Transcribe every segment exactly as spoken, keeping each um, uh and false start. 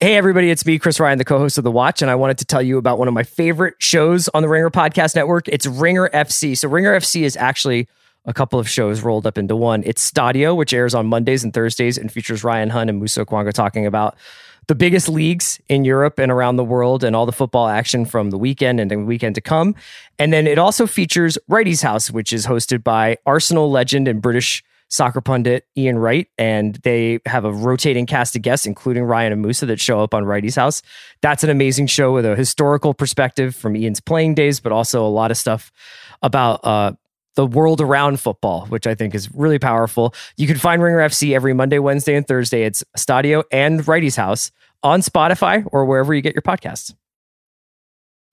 Hey everybody, it's me, Chris Ryan, the co-host of The Watch, and I wanted to tell you about one of my favorite shows on the Ringer Podcast Network. It's Ringer F C. So Ringer F C is actually a couple of shows rolled up into one. It's Stadio, which airs on Mondays and Thursdays and features Ryan Hunt and Muso Kwanga talking about the biggest leagues in Europe and around the world and all the football action from the weekend and the weekend to come. And then it also features Wrighty's House, which is hosted by Arsenal legend and British soccer pundit Ian Wright, and they have a rotating cast of guests, including Ryan and Musa, that show up on Wrighty's House. That's an amazing show with a historical perspective from Ian's playing days, but also a lot of stuff about uh, the world around football, which I think is really powerful. You can find Ringer F C every Monday, Wednesday, and Thursday. It's Stadio and Wrighty's House on Spotify or wherever you get your podcasts.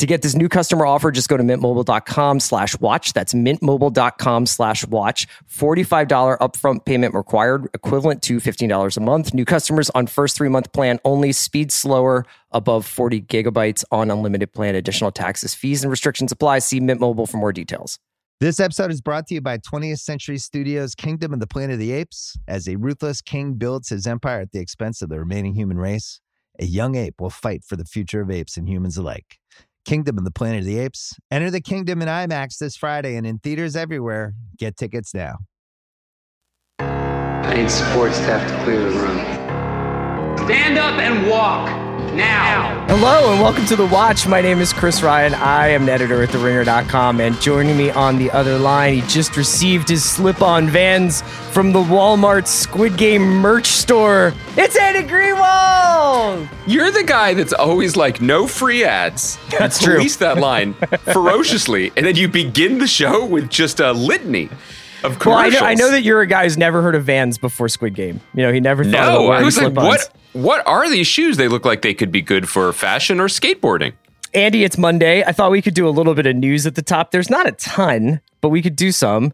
To get this new customer offer, just go to mintmobile.com slash watch. That's mintmobile.com slash watch. forty-five dollars upfront payment required, equivalent to fifteen dollars a month. New customers on first three-month plan only. Speed slower, above forty gigabytes on unlimited plan. Additional taxes, fees, and restrictions apply. See Mint Mobile for more details. This episode is brought to you by twentieth Century Studios' Kingdom of the Planet of the Apes. As a ruthless king builds his empire at the expense of the remaining human race, a young ape will fight for the future of apes and humans alike. Kingdom of the Planet of the Apes. Enter the kingdom in IMAX this Friday and in theaters everywhere. Get tickets now. I need support staff to clear the room. Stand up and walk now. Hello and welcome to The Watch. My name is Chris Ryan. I am an editor at the ringer dot com, and joining me on the other line, he just received his slip-on Vans from the Walmart Squid Game merch store. It's Andy Greenwald! You're the guy that's always like, no free ads. That's true. You police that line ferociously, and then you begin the show with just a litany. Of course. Well, I know, I know that you're a guy who's never heard of Vans before Squid Game. You know, he never thought no, of wearing I was slip-ons. Like, what, what are these shoes? They look like they could be good for fashion or skateboarding. Andy, it's Monday. I thought we could do a little bit of news at the top. There's not a ton, but we could do some.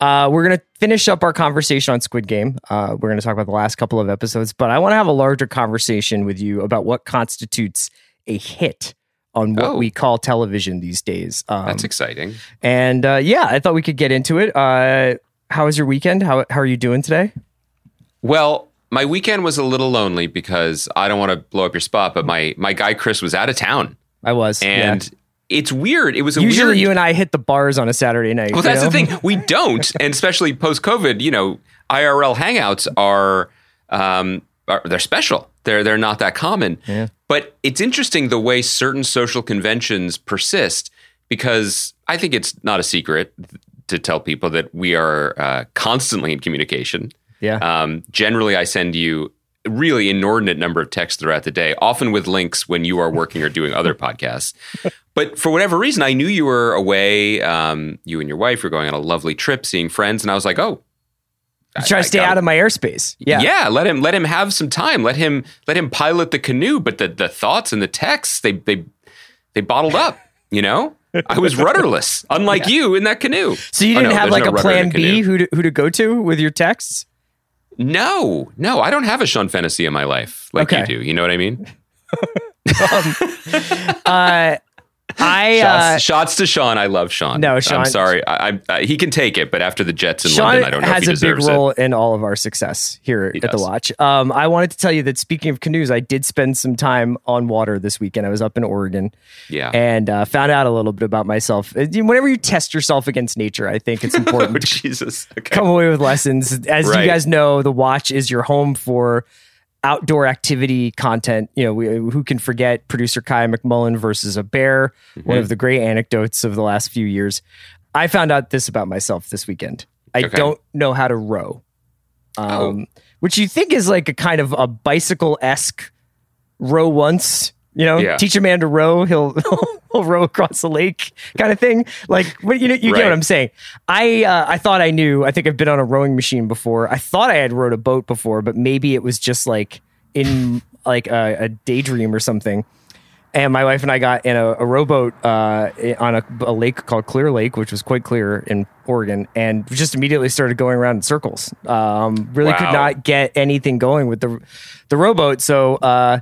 Uh, we're going to finish up our conversation on Squid Game. Uh, we're going to talk about the last couple of episodes, but I want to have a larger conversation with you about what constitutes a hit on what oh. we call television these days. Um, That's exciting. And uh, yeah, I thought we could get into it. Uh, how was your weekend? How how are you doing today? Well, my weekend was a little lonely because I don't want to blow up your spot, but my my guy Chris was out of town. I was. And yeah. It's weird. It was a Usually weird... you and I hit the bars on a Saturday night. Well, that's know? the thing. We don't. And especially post-COVID, you know, I R L hangouts are, um, are they're special. They're, they're not that common. Yeah. But it's interesting the way certain social conventions persist, because I think it's not a secret th- to tell people that we are uh, constantly in communication. Yeah. Um, generally, I send you a really inordinate number of texts throughout the day, often with links when you are working or doing other podcasts. But for whatever reason, I knew you were away. Um, you and your wife were going on a lovely trip, seeing friends. And I was like, oh. You try I, to stay out of my airspace. Yeah, yeah. Let him let him have some time. Let him let him pilot the canoe. But the, the thoughts and the texts they they they bottled up. You know, I was rudderless, unlike yeah. you in that canoe. So you didn't oh, no, have like no a plan B who to, who to go to with your texts? No, no, I don't have a Sean Fennessy in my life like okay. you do. You know what I mean? um, uh, I shots, uh, shots to Sean. I love Sean. No, Sean. I'm sorry. I, I, I, he can take it, but after the Jets and London, I don't know if he deserves it. Sean has a big role in all of our success here at The Watch. Um, I wanted to tell you that, speaking of canoes, I did spend some time on water this weekend. I was up in Oregon, yeah, and uh, found out a little bit about myself. Whenever you test yourself against nature, I think it's important. oh, Jesus, okay. Come away with lessons. As right. you guys know, The Watch is your home for outdoor activity content. You know, we, who can forget producer Kai McMullen versus a bear, mm-hmm. one of the great anecdotes of the last few years. I found out this about myself this weekend. I okay. don't know how to row, um, oh. which you think is like a kind of a bicycle-esque row once, you know, yeah. teach a man to row, he'll, he'll row across the lake kind of thing. Like, but you know, you right. get what I'm saying. I uh, I thought I knew. I think I've been on a rowing machine before. I thought I had rowed a boat before, but maybe it was just like in like a, a daydream or something. And my wife and I got in a, a rowboat uh, on a, a lake called Clear Lake, which was quite clear in Oregon, and just immediately started going around in circles. Um, really wow. could not get anything going with the the rowboat, so uh,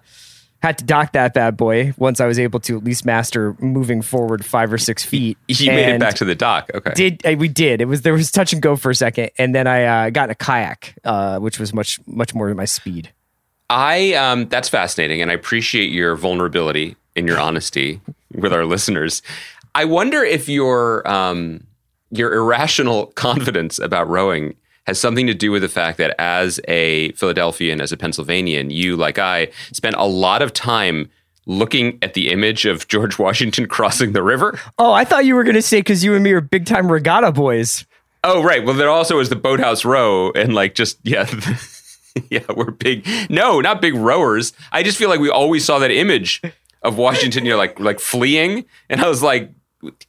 had to dock that bad boy once I was able to at least master moving forward five or six feet. You made it back to the dock, okay. Did We did. It was There was touch and go for a second, and then I uh, got in a kayak, uh, which was much, much more to my speed. I um, That's fascinating, and I appreciate your vulnerability in your honesty with our listeners. I wonder if your um, your irrational confidence about rowing has something to do with the fact that as a Philadelphian, as a Pennsylvanian, you, like I, spent a lot of time looking at the image of George Washington crossing the river. Oh, I thought you were going to say because you and me are big-time regatta boys. Oh, right. Well, there also was the Boathouse Row and, like, just, yeah... yeah, we're big. No, not big rowers. I just feel like we always saw that image of Washington, you know, like like fleeing. And I was like,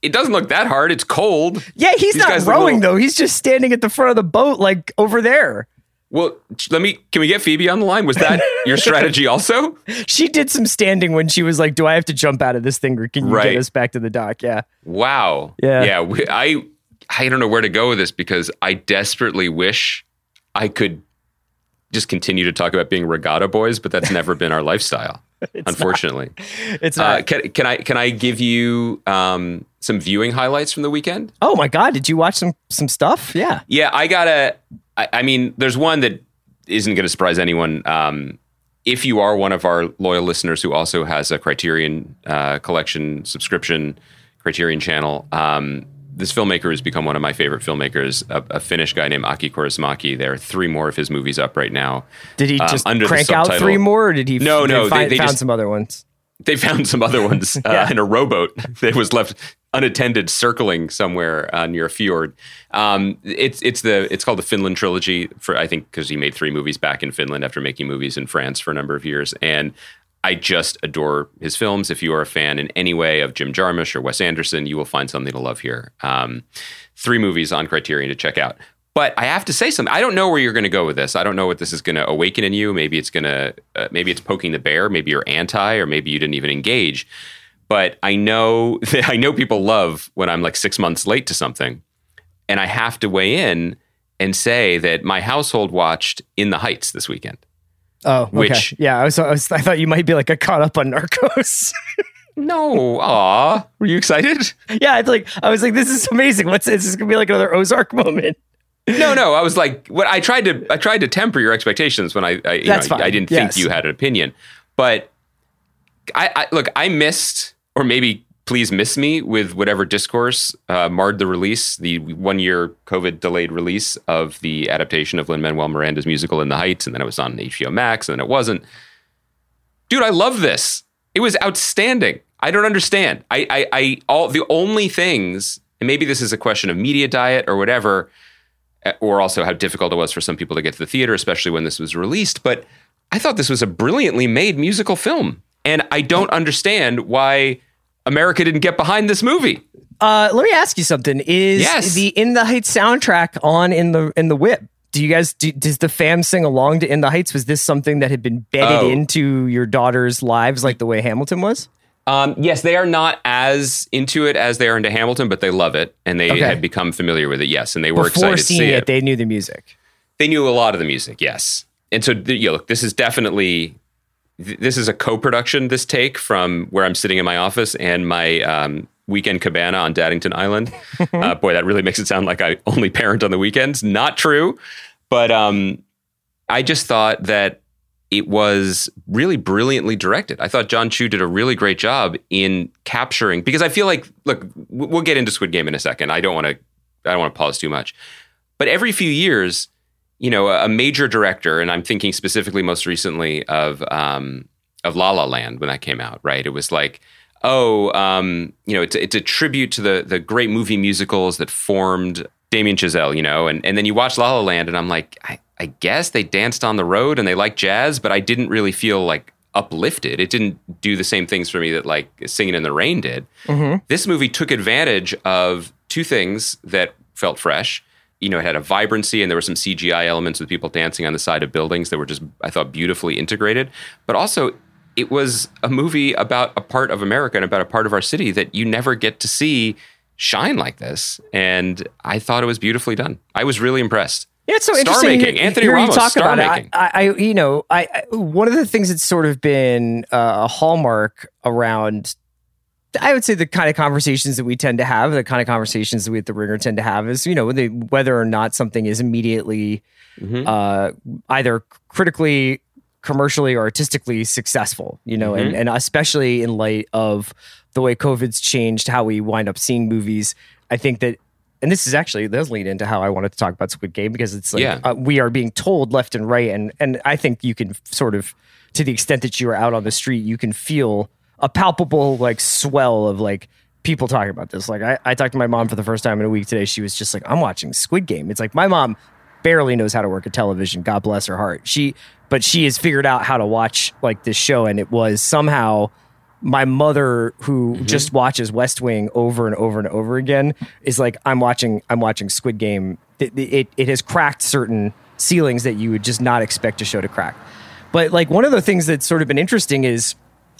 it doesn't look that hard. It's cold. Yeah, he's These not rowing, little... though. He's just standing at the front of the boat, like over there. Well, let me, can we get Phoebe on the line? Was that your strategy also? She did some standing when she was like, do I have to jump out of this thing or can you right. get us back to the dock? Yeah. Wow. Yeah. Yeah. We, I, I don't know where to go with this because I desperately wish I could just continue to talk about being regatta boys, but that's never been our lifestyle, it's unfortunately. Not. It's not. Uh, can, can I can I give you um, some viewing highlights from the weekend? Oh my God, did you watch some some stuff? Yeah, yeah. I gotta. I, I mean, there's one that isn't going to surprise anyone. Um, if you are one of our loyal listeners who also has a Criterion uh, collection subscription, Criterion channel. Um, This filmmaker has become one of my favorite filmmakers, a, a Finnish guy named Aki Kaurismäki. There are three more of his movies up right now. Did he just um, crank out three more? Or did he? No, f- no. They, fi- they found just, some other ones. They found some other ones uh, yeah. in a rowboat that was left unattended, circling somewhere uh, near a fjord. Um, it's it's the it's called the Finland trilogy. For I think because he made three movies back in Finland after making movies in France for a number of years. And I just adore his films. If you are a fan in any way of Jim Jarmusch or Wes Anderson, you will find something to love here. Um, three movies on Criterion to check out. But I have to say something. I don't know where you're going to go with this. I don't know what this is going to awaken in you. Maybe it's going to, uh, maybe it's poking the bear. Maybe you're anti, or maybe you didn't even engage. But I know that I know people love when I'm like six months late to something, and I have to weigh in and say that my household watched In the Heights this weekend. Oh, okay. Which, yeah, I was, I was. I thought you might be like, I caught up on Narcos. No, aw, were you excited? Yeah, it's like I was like, this is amazing. What's this? This is gonna be like another Ozark moment. No, no, I was like, what? I tried to, I tried to temper your expectations when I, I you That's know, fine. I didn't yes. think you had an opinion, but I, I look, I missed, or maybe please miss me with whatever discourse uh, marred the release, the one-year COVID delayed release of the adaptation of Lin-Manuel Miranda's musical In the Heights, and then it was on H B O Max, and then it wasn't. Dude, I love this. It was outstanding. I don't understand. I, I, I, all the only things, and maybe this is a question of media diet or whatever, or also how difficult it was for some people to get to the theater, especially when this was released. But I thought this was a brilliantly made musical film, and I don't understand why America didn't get behind this movie. Uh, let me ask you something. Is yes. the In the Heights soundtrack on in the in the whip? Do you guys do, does the fam sing along to In the Heights? Was this something that had been bedded oh. into your daughters' lives like the way Hamilton was? Um, yes, they are not as into it as they are into Hamilton, but they love it and they okay. had become familiar with it. Yes, and they were Before excited to see it, it. They knew the music. They knew a lot of the music. Yes, and so you know, look, this is definitely. This is a co-production, this take, from where I'm sitting in my office and my um, weekend cabana on Daddington Island. uh, boy, that really makes it sound like I only parent on the weekends. Not true. But um, I just thought that it was really brilliantly directed. I thought John Chu did a really great job in capturing, because I feel like, look, we'll get into Squid Game in a second. I don't want to, I don't want to pause too much. But every few years, you know, a major director, and I'm thinking specifically most recently of um, of La La Land when that came out, right? It was like, oh, um, you know, it's, it's a tribute to the the great movie musicals that formed Damien Chazelle, you know, and, and then you watch La La Land and I'm like, I, I guess they danced on the road and they like jazz, but I didn't really feel like uplifted. It didn't do the same things for me that like Singing in the Rain did. Mm-hmm. This movie took advantage of two things that felt fresh. You know, it had a vibrancy and there were some C G I elements with people dancing on the side of buildings that were just, I thought, beautifully integrated. But also, it was a movie about a part of America and about a part of our city that you never get to see shine like this. And I thought it was beautifully done. I was really impressed. Yeah, it's so interesting. Star making. Anthony Here Ramos, you talk star about making. It. I, I, you know, I, I one of the things that's sort of been uh, a hallmark around, I would say, the kind of conversations that we tend to have, the kind of conversations that we at The Ringer tend to have is, you know, the, whether or not something is immediately mm-hmm. uh, either critically, commercially, or artistically successful, you know, mm-hmm. and, and especially in light of the way COVID's changed how we wind up seeing movies. I think that, and this is actually, does lead into how I wanted to talk about Squid Game, because it's like, yeah. uh, we are being told left and right. And, and I think you can sort of, to the extent that you are out on the street, you can feel a palpable like swell of like people talking about this. Like I, I talked to my mom for the first time in a week today. She was just like, I'm watching Squid Game. It's like, my mom barely knows how to work a television. God bless her heart. She, but she has figured out how to watch like this show. And it was somehow my mother, who mm-hmm. just watches West Wing over and over and over again, is like, I'm watching, I'm watching Squid Game. It, it, it has cracked certain ceilings that you would just not expect a show to crack. But like one of the things that's sort of been interesting is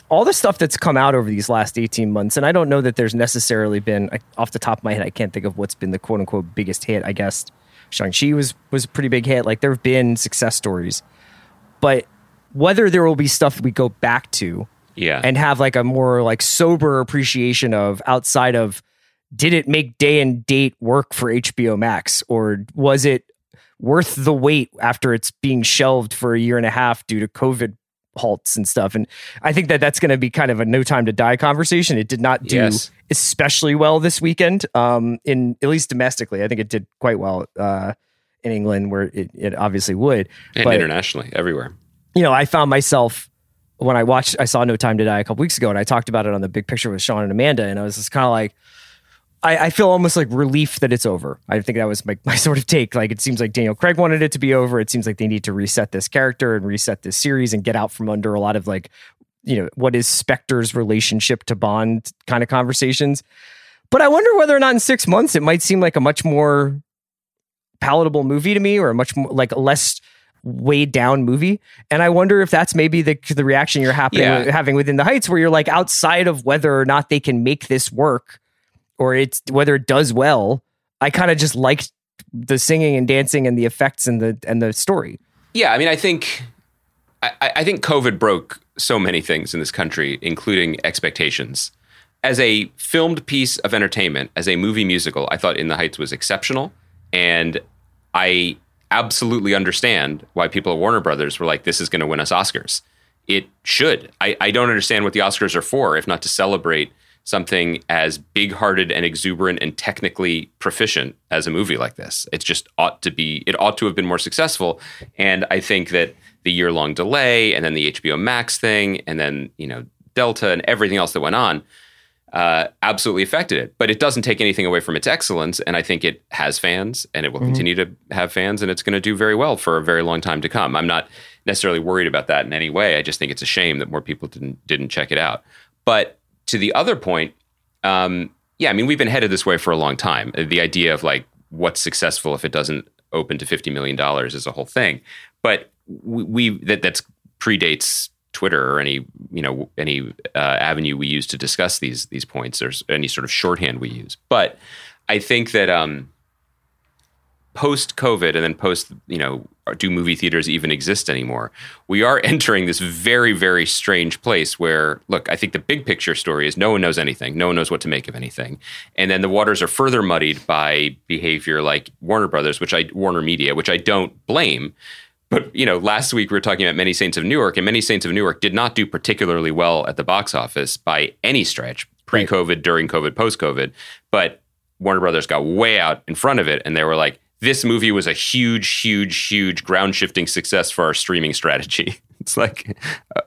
all the stuff that's come out over these last eighteen months, and I don't know that there's necessarily been, I, off the top of my head, I can't think of what's been the quote-unquote biggest hit. I guess Shang-Chi was, was a pretty big hit. Like, there have been success stories. But whether there will be stuff we go back to yeah. and have, like, a more, like, sober appreciation of outside of, did it make day and date work for H B O Max? Or was it worth the wait after it's being shelved for a year and a half due to COVID halts and stuff? And I think that that's going to be kind of a No Time to Die conversation. It did not do yes. especially well this weekend, um, in at least domestically. I think it did quite well uh, in England, where it, it obviously would. And but, internationally, everywhere. You know, I found myself, when I watched, I saw No Time to Die a couple weeks ago, and I talked about it on The Big Picture with Sean and Amanda, and I was just kind of like, I, I feel almost like relief that it's over. I think that was my, my sort of take. Like, it seems like Daniel Craig wanted it to be over. It seems like they need to reset this character and reset this series and get out from under a lot of, like, you know, what is Spectre's relationship to Bond kind of conversations. But I wonder whether or not in six months it might seem like a much more palatable movie to me, or a much more, like, less weighed down movie. And I wonder if that's maybe the the reaction you're happening, yeah. having within the Heights, where you're like, outside of whether or not they can make this work, or it's whether it does well, I kind of just liked the singing and dancing and the effects and the and the story. Yeah, I mean, I think I, I think COVID broke so many things in this country, including expectations. As a filmed piece of entertainment, as a movie musical, I thought In the Heights was exceptional, and I absolutely understand why people at Warner Brothers were like, "This is going to win us Oscars." It should. I, I don't understand what the Oscars are for, if not to celebrate something as big-hearted and exuberant and technically proficient as a movie like this. It just ought to be, it ought to have been more successful. And I think that the year-long delay, and then the H B O Max thing, and then, you know, Delta and everything else that went on uh, absolutely affected it. But it doesn't take anything away from its excellence. And I think it has fans, and it will mm-hmm. continue to have fans, and it's going to do very well for a very long time to come. I'm not necessarily worried about that in any way. I just think it's a shame that more people didn't didn't check it out. But to the other point, um, yeah, I mean, we've been headed this way for a long time. The idea of, like, what's successful if it doesn't open to fifty million dollars is a whole thing. But we, we that that's predates Twitter or any, you know, any uh, avenue we use to discuss these these points, or any sort of shorthand we use. But I think that um, post-COVID, and then post, you know, do movie theaters even exist anymore? We are entering this very, very strange place where, look, I think the big picture story is no one knows anything. No one knows what to make of anything. And then the waters are further muddied by behavior like Warner Brothers, which I, Warner Media, which I don't blame. But, you know, last week we were talking about Many Saints of Newark, and Many Saints of Newark did not do particularly well at the box office by any stretch, pre-COVID, right. during COVID, post-COVID. But Warner Brothers got way out in front of it, and they were like, this movie was a huge, huge, huge ground-shifting success for our streaming strategy. It's like,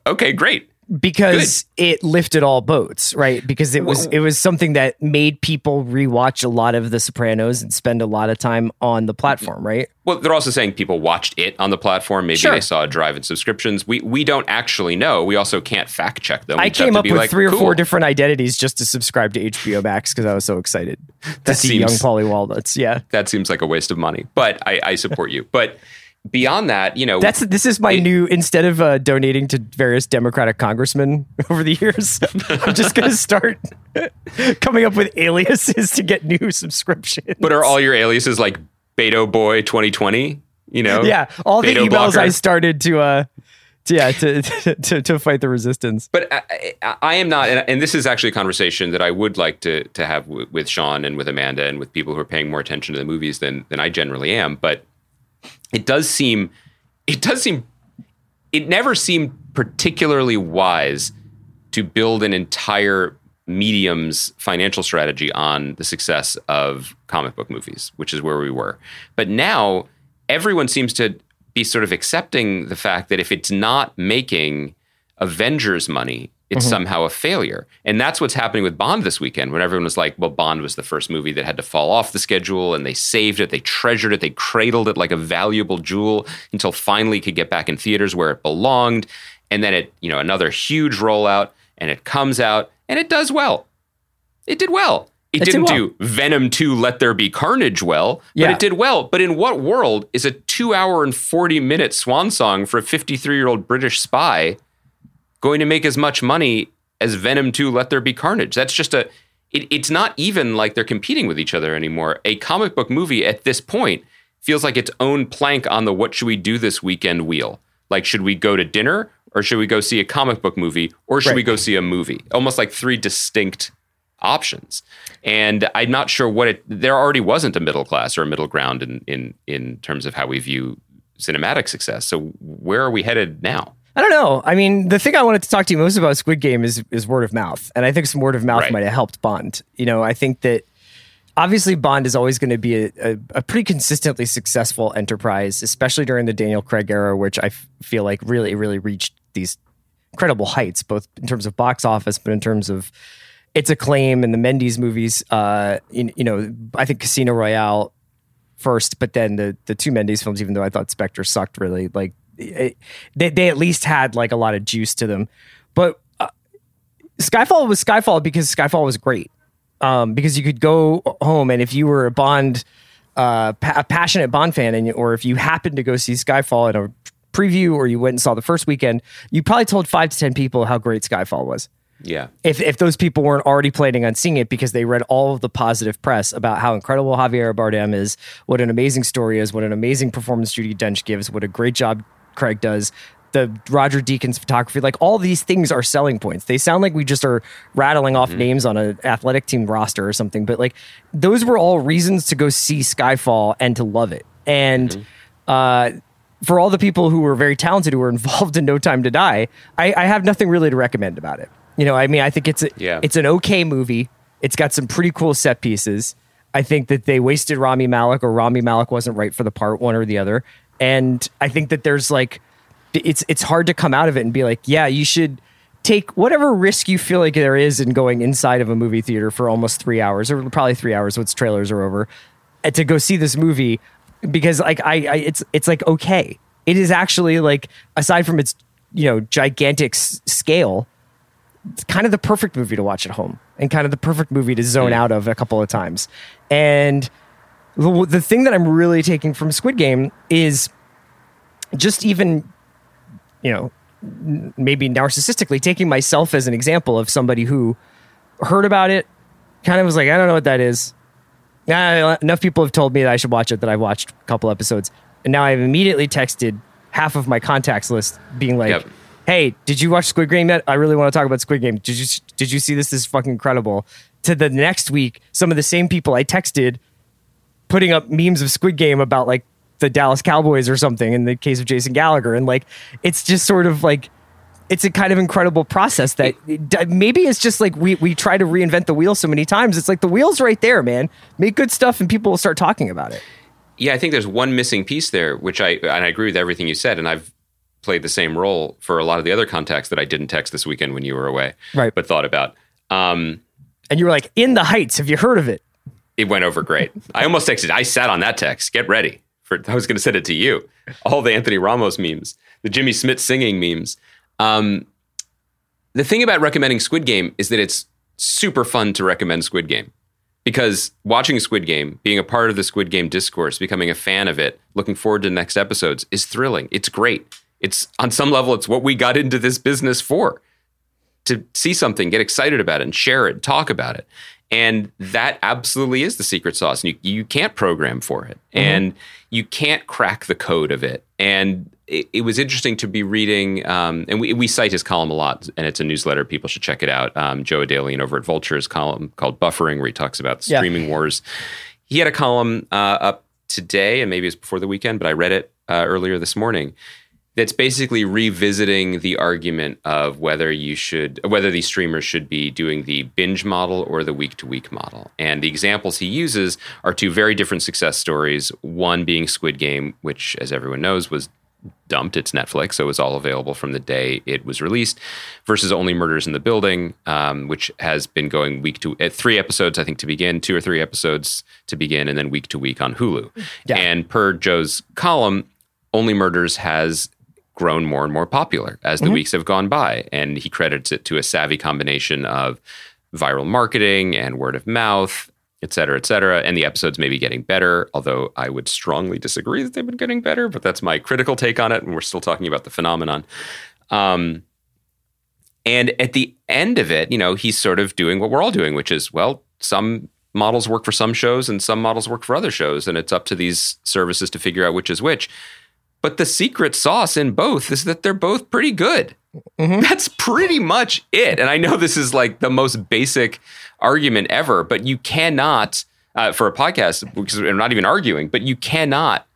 okay, great. Because Good. It lifted all boats, right? Because it was, well, it was something that made people rewatch a lot of The Sopranos and spend a lot of time on the platform, right? Well, they're also saying people watched it on the platform. Maybe sure. they saw a drive in subscriptions. We we don't actually know. We also can't fact check them. We I came up with like, three or cool. four different identities just to subscribe to H B O Max because I was so excited to that see seems, young Paulie Walnuts. Yeah, that seems like a waste of money, but I, I support you. But beyond that, you know, that's this is my it, new instead of uh, donating to various Democratic congressmen over the years, I'm just going to start coming up with aliases to get new subscriptions. But are all your aliases like Beto Boy twenty twenty? You know, yeah, all Beto the emails blocker. I started to, uh, to yeah, to, to to fight the resistance. But I, I am not, and this is actually a conversation that I would like to to have with Sean and with Amanda and with people who are paying more attention to the movies than than I generally am, but. It does seem, it does seem, it never seemed particularly wise to build an entire medium's financial strategy on the success of comic book movies, which is where we were. But now everyone seems to be sort of accepting the fact that if it's not making Avengers money, it's mm-hmm. somehow a failure. And that's what's happening with Bond this weekend, when everyone was like, well, Bond was the first movie that had to fall off the schedule, and they saved it, they treasured it, they cradled it like a valuable jewel until finally it could get back in theaters where it belonged. And then it, you know, another huge rollout, and it comes out, and it does well. It did well. It, it didn't did well. do Venom two, Let There Be Carnage well, but yeah. it did well. But in what world is a two hour and forty minute swan song for a fifty-three-year-old British spy going to make as much money as Venom two, Let There Be Carnage? That's just a, it, it's not even like they're competing with each other anymore. A comic book movie at this point feels like its own plank on the what should we do this weekend wheel. Like, should we go to dinner, or should we go see a comic book movie, or should right. we go see a movie? Almost like three distinct options. And I'm not sure what it, there already wasn't a middle class or a middle ground in in, in terms of how we view cinematic success. So where are we headed now? I don't know. I mean, the thing I wanted to talk to you most about Squid Game is is word of mouth. And I think some word of mouth right. might have helped Bond. You know, I think that obviously Bond is always going to be a, a, a pretty consistently successful enterprise, especially during the Daniel Craig era, which I f- feel like really, really reached these incredible heights, both in terms of box office, but in terms of its acclaim and the Mendes movies. Uh, in, you know, I think Casino Royale first, but then the, the two Mendes films, even though I thought Spectre sucked really, like, It, they they at least had like a lot of juice to them. But uh, Skyfall was Skyfall because Skyfall was great. Um, because you could go home, and if you were a Bond, uh, pa- a passionate Bond fan, and or if you happened to go see Skyfall in a preview, or you went and saw the first weekend, you probably told five to ten people how great Skyfall was. Yeah. If if those people weren't already planning on seeing it because they read all of the positive press about how incredible Javier Bardem is, what an amazing story is, what an amazing performance Judi Dench gives, what a great job Craig does, the Roger Deakins photography, like all these things are selling points. They sound like we just are rattling off mm-hmm. names on an athletic team roster or something, but like those were all reasons to go see Skyfall and to love it. And mm-hmm. uh, for all the people who were very talented who were involved in No Time to Die, I, I have nothing really to recommend about it. You know, I mean, I think it's a, yeah. it's an okay movie. It's got some pretty cool set pieces. I think that they wasted Rami Malek, or Rami Malek wasn't right for the part, one or the other. And I think that there's like, it's it's hard to come out of it and be like, yeah, you should take whatever risk you feel like there is in going inside of a movie theater for almost three hours or probably three hours once trailers are over to go see this movie, because like I, I it's it's like okay, it is actually like, aside from its, you know, gigantic s- scale, it's kind of the perfect movie to watch at home and kind of the perfect movie to zone yeah. out of a couple of times. And the, the thing that I'm really taking from Squid Game is just even, you know, maybe narcissistically taking myself as an example of somebody who heard about it, kind of was like, I don't know what that is. Nah, enough people have told me that I should watch it that I've watched a couple episodes. And now I've immediately texted half of my contacts list being like, yep. hey, did you watch Squid Game yet? I really want to talk about Squid Game. Did you did you see this? This is fucking incredible. To the next week, some of the same people I texted putting up memes of Squid Game about like the Dallas Cowboys or something in the case of Jason Gallagher. And like, it's just sort of like, it's a kind of incredible process that it, maybe it's just like we we try to reinvent the wheel so many times. It's like the wheel's right there, man. Make good stuff and people will start talking about it. Yeah, I think there's one missing piece there, which I, and I agree with everything you said. And I've played the same role for a lot of the other contacts that I didn't text this weekend when you were away, right? But thought about. Um, and you were like, In the Heights, have you heard of it? It went over great. I almost texted, I sat on that text, get ready. For, I was going to send it to you. All the Anthony Ramos memes, the Jimmy Smith singing memes. Um, the thing about recommending Squid Game is that it's super fun to recommend Squid Game. Because watching Squid Game, being a part of the Squid Game discourse, becoming a fan of it, looking forward to the next episodes is thrilling. It's great. It's on some level, it's what we got into this business for. To see something, get excited about it and share it, and talk about it. And that absolutely is the secret sauce. And you, you can't program for it. Mm-hmm. And you can't crack the code of it. And it, it was interesting to be reading, um, and we, we cite his column a lot, and it's a newsletter. People should check it out. Um, Joe Adalian over at Vulture's column called Buffering, where he talks about the yeah. streaming wars. He had a column uh, up today, and maybe it's before the weekend, but I read it uh, earlier this morning. That's basically revisiting the argument of whether you should, whether these streamers should be doing the binge model or the week-to-week model. And the examples he uses are two very different success stories, one being Squid Game, which, as everyone knows, was dumped. It's Netflix, so it was all available from the day it was released, versus Only Murders in the Building, um, which has been going week to uh, three episodes, I think, to begin, two or three episodes to begin, and then week to week on Hulu. Yeah. And per Joe's column, Only Murders has grown more and more popular as the mm-hmm. weeks have gone by. And he credits it to a savvy combination of viral marketing and word of mouth, et cetera, et cetera. And the episodes may be getting better, although I would strongly disagree that they've been getting better, but that's my critical take on it. And we're still talking about the phenomenon. Um, and at the end of it, you know, he's sort of doing what we're all doing, which is, well, some models work for some shows and some models work for other shows. And it's up to these services to figure out which is which. But the secret sauce in both is that they're both pretty good. Mm-hmm. That's pretty much it. And I know this is like the most basic argument ever, but you cannot, uh, for a podcast, because I'm not even arguing, but you cannot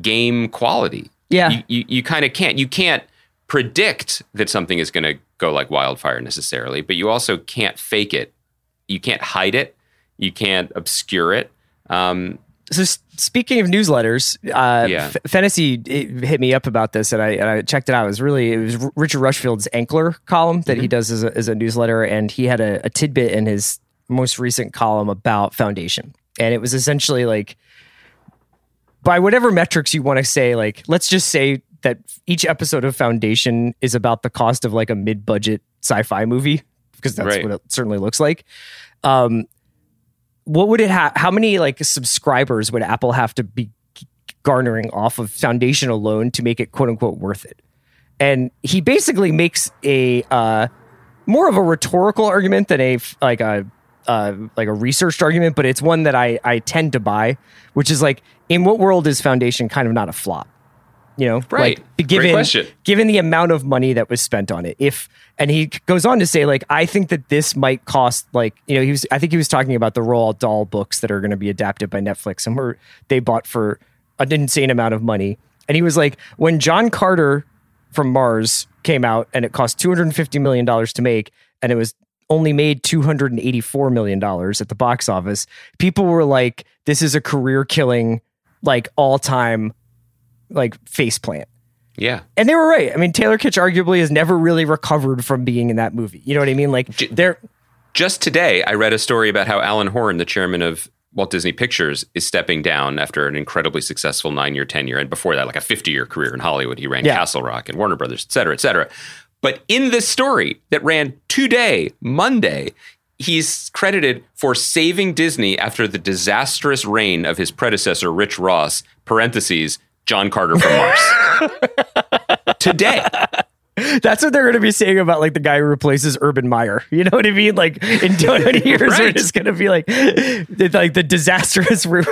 game quality. Yeah. You, you, you kind of can't. You can't predict that something is going to go like wildfire necessarily, but you also can't fake it. You can't hide it. You can't obscure it. Um So speaking of newsletters, uh, yeah. F- Fantasy hit me up about this, and I, and I checked it out. It was really it was Richard Rushfield's Ankler column that mm-hmm. he does as a, as a newsletter, and he had a, a tidbit in his most recent column about Foundation, and it was essentially like, by whatever metrics you want to say, like let's just say that each episode of Foundation is about the cost of like a mid-budget sci-fi movie, because that's right. what it certainly looks like. Um, What would it have? How many like subscribers would Apple have to be garnering off of Foundation alone to make it "quote unquote" worth it? And he basically makes a uh, more of a rhetorical argument than a like a uh, like a researched argument, but it's one that I I tend to buy, which is like, in what world is Foundation kind of not a flop? You know, right? Like, given given the amount of money that was spent on it, if and he goes on to say, like, I think that this might cost, like, you know, he was I think he was talking about the Roald Dahl books that are going to be adapted by Netflix and were they bought for an insane amount of money, and he was like, when John Carter from Mars came out and it cost two hundred fifty million dollars to make, and it was only made two hundred eighty-four million dollars at the box office, people were like, this is a career killing, like all time. Like faceplant. Yeah. And they were right. I mean, Taylor Kitsch arguably has never really recovered from being in that movie. You know what I mean? Like they're just today I read a story about how Alan Horn, the chairman of Walt Disney Pictures, is stepping down after an incredibly successful nine-year tenure. And before that, like a fifty-year career in Hollywood. He ran yeah. Castle Rock and Warner Brothers, et cetera, et cetera. But in this story that ran today, Monday, he's credited for saving Disney after the disastrous reign of his predecessor, Rich Ross, parentheses, John Carter from Mars. Today. That's what they're going to be saying about like the guy who replaces Urban Meyer. You know what I mean? Like in twenty years, right. we're just going to be like, like the disastrous re-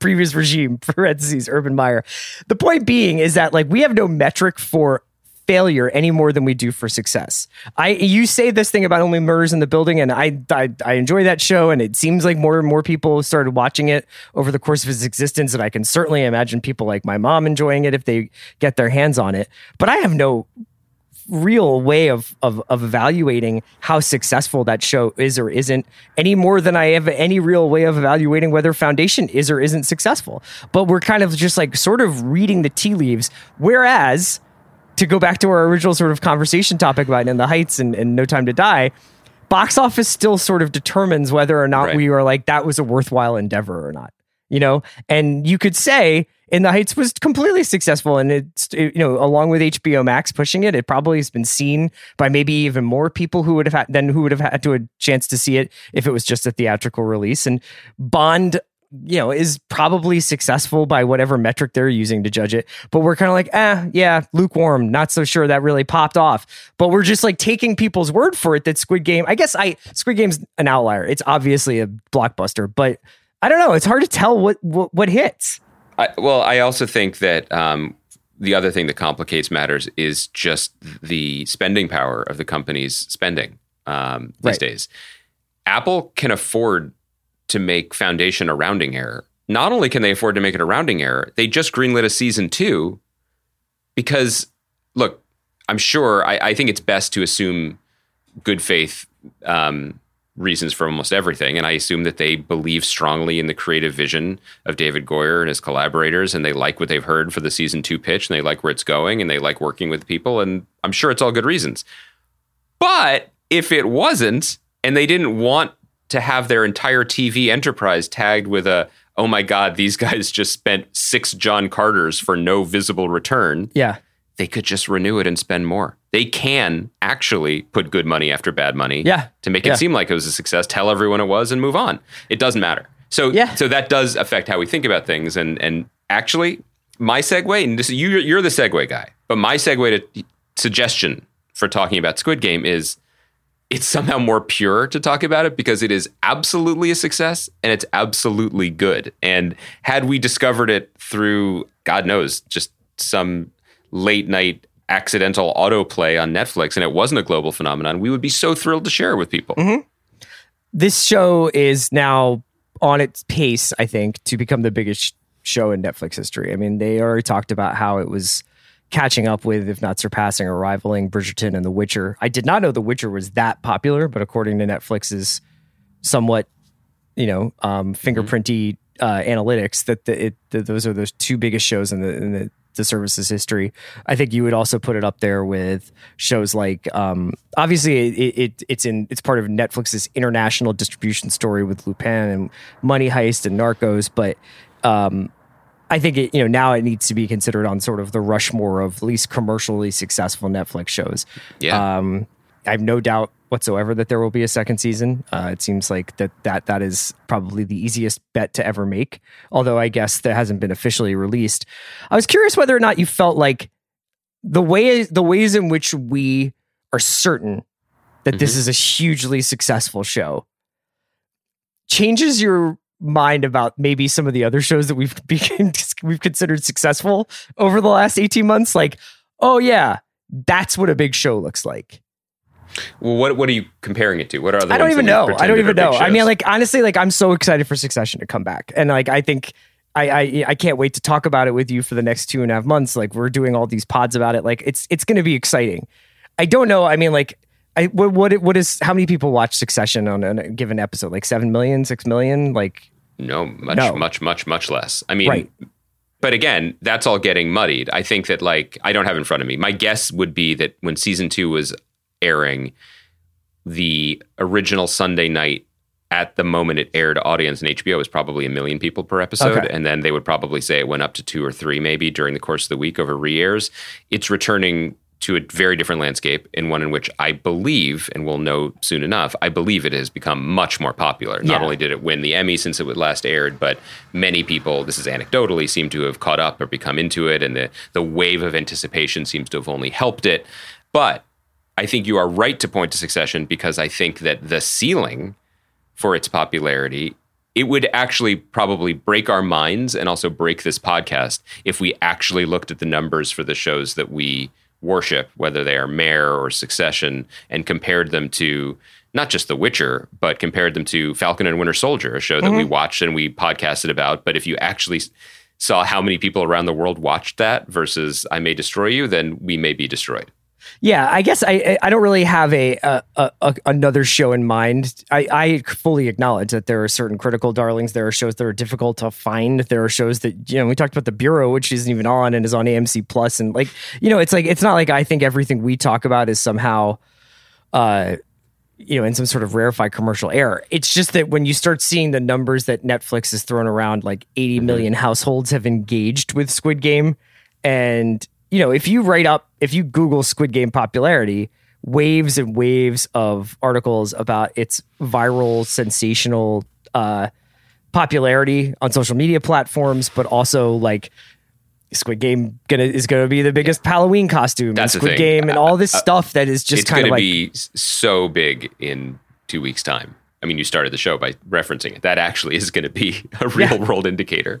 previous regime, parentheses, Urban Meyer. The point being is that like we have no metric for failure any more than we do for success. I you say this thing about Only Murders in the Building, and I, I I enjoy that show, and it seems like more and more people started watching it over the course of its existence, and I can certainly imagine people like my mom enjoying it if they get their hands on it. But I have no real way of of, of evaluating how successful that show is or isn't, any more than I have any real way of evaluating whether Foundation is or isn't successful. But we're kind of just like sort of reading the tea leaves, whereas to go back to our original sort of conversation topic about In the Heights and, and No Time to Die, box office still sort of determines whether or not right. we are like, that was a worthwhile endeavor or not, you know? And you could say In the Heights was completely successful, and it's, it, you know, along with H B O Max pushing it, it probably has been seen by maybe even more people who would have had, than who would have had to a chance to see it if it was just a theatrical release. And Bond, you know, is probably successful by whatever metric they're using to judge it. But we're kind of like, eh, yeah, lukewarm, not so sure that really popped off. But we're just like taking people's word for it that Squid Game, I guess I, Squid Game's an outlier. It's obviously a blockbuster, but I don't know. It's hard to tell what, what, what hits. I, well, I also think that um, the other thing that complicates matters is just the spending power of the company's spending um, these right. days. Apple can afford to make Foundation a rounding error. Not only can they afford to make it a rounding error, they just greenlit a season two because, look, I'm sure, I, I think it's best to assume good faith um, reasons for almost everything. And I assume that they believe strongly in the creative vision of David Goyer and his collaborators, and they like what they've heard for the season two pitch, and they like where it's going, and they like working with people. And I'm sure it's all good reasons. But if it wasn't, and they didn't want to have their entire T V enterprise tagged with a, oh my God, these guys just spent six John Carters for no visible return. Yeah. They could just renew it and spend more. They can actually put good money after bad money yeah. to make it yeah. seem like it was a success, tell everyone it was, and move on. It doesn't matter. So yeah. so that does affect how we think about things. And and actually, my segue, and this, you, you're the segue guy, but my segue to suggestion for talking about Squid Game is it's somehow more pure to talk about it because it is absolutely a success and it's absolutely good. And had we discovered it through, God knows, just some late night accidental autoplay on Netflix and it wasn't a global phenomenon, we would be so thrilled to share it with people. Mm-hmm. This show is now on its pace, I think, to become the biggest show in Netflix history. I mean, they already talked about how it was catching up with, if not surpassing or rivaling, Bridgerton and The Witcher. I did not know The Witcher was that popular, but according to Netflix's somewhat, you know, um, fingerprinty uh, analytics, that the, it, the, those are those two biggest shows in the in the, the service's history. I think you would also put it up there with shows like, um, obviously, it, it it's in it's part of Netflix's international distribution story with Lupin and Money Heist and Narcos, but. Um, I think it, you know, now it needs to be considered on sort of the Rushmore of least commercially successful Netflix shows. Yeah. Um, I have no doubt whatsoever that there will be a second season. Uh, it seems like that, that that is probably the easiest bet to ever make, although I guess that hasn't been officially released. I was curious whether or not you felt like the way the ways in which we are certain that mm-hmm. this is a hugely successful show changes your mind about maybe some of the other shows that we've been, we've considered successful over the last eighteen months. Like, oh yeah, that's what a big show looks like. Well, what what are you comparing it to? What are the I don't even know. I don't even know. I mean, like, honestly, like, I'm so excited for Succession to come back, and like, I think I, I I can't wait to talk about it with you for the next two and a half months. Like, we're doing all these pods about it. Like, it's it's going to be exciting. I don't know. I mean, like. I, what what what is how many people watch Succession on a given episode? Like seven million, six million? Like no, much no. much much much less. I mean, right. But again, that's all getting muddied. I think that, like, I don't have in front of me. My guess would be that when season two was airing, the original Sunday night at the moment it aired, audience in H B O was probably a million people per episode, okay. And then they would probably say it went up to two or three maybe during the course of the week over re-airs. It's returning to a very different landscape, and one in which I believe, and we'll know soon enough, I believe it has become much more popular. Yeah. Not only did it win the Emmy since it was last aired, but many people, this is anecdotally, seem to have caught up or become into it, and the, the wave of anticipation seems to have only helped it. But I think you are right to point to Succession, because I think that the ceiling for its popularity, it would actually probably break our minds and also break this podcast if we actually looked at the numbers for the shows that we worship, whether they are Mare or Succession, and compared them to not just The Witcher, but compared them to Falcon and Winter Soldier, a show that mm-hmm. we watched and we podcasted about. But if you actually saw how many people around the world watched that versus I May Destroy You, then we may be destroyed. Yeah, I guess I I don't really have a, a, a another show in mind. I, I fully acknowledge that there are certain critical darlings. There are shows that are difficult to find. There are shows that, you know, we talked about The Bureau, which isn't even on and is on A M C Plus. And like, you know, it's like, it's not like I think everything we talk about is somehow, uh, you know, in some sort of rarefied commercial air. It's just that when you start seeing the numbers that Netflix has thrown around, like eighty million households have engaged with Squid Game. And, you know, if you write up, if you Google Squid Game popularity, waves and waves of articles about its viral, sensational uh, popularity on social media platforms, but also like Squid Game gonna, is going to be the biggest Halloween costume. That's the thing. Squid Game and all this uh, stuff that is just kind of like... It's going to be so big in two weeks' time. I mean, you started the show by referencing it. That actually is going to be a real-world yeah. indicator.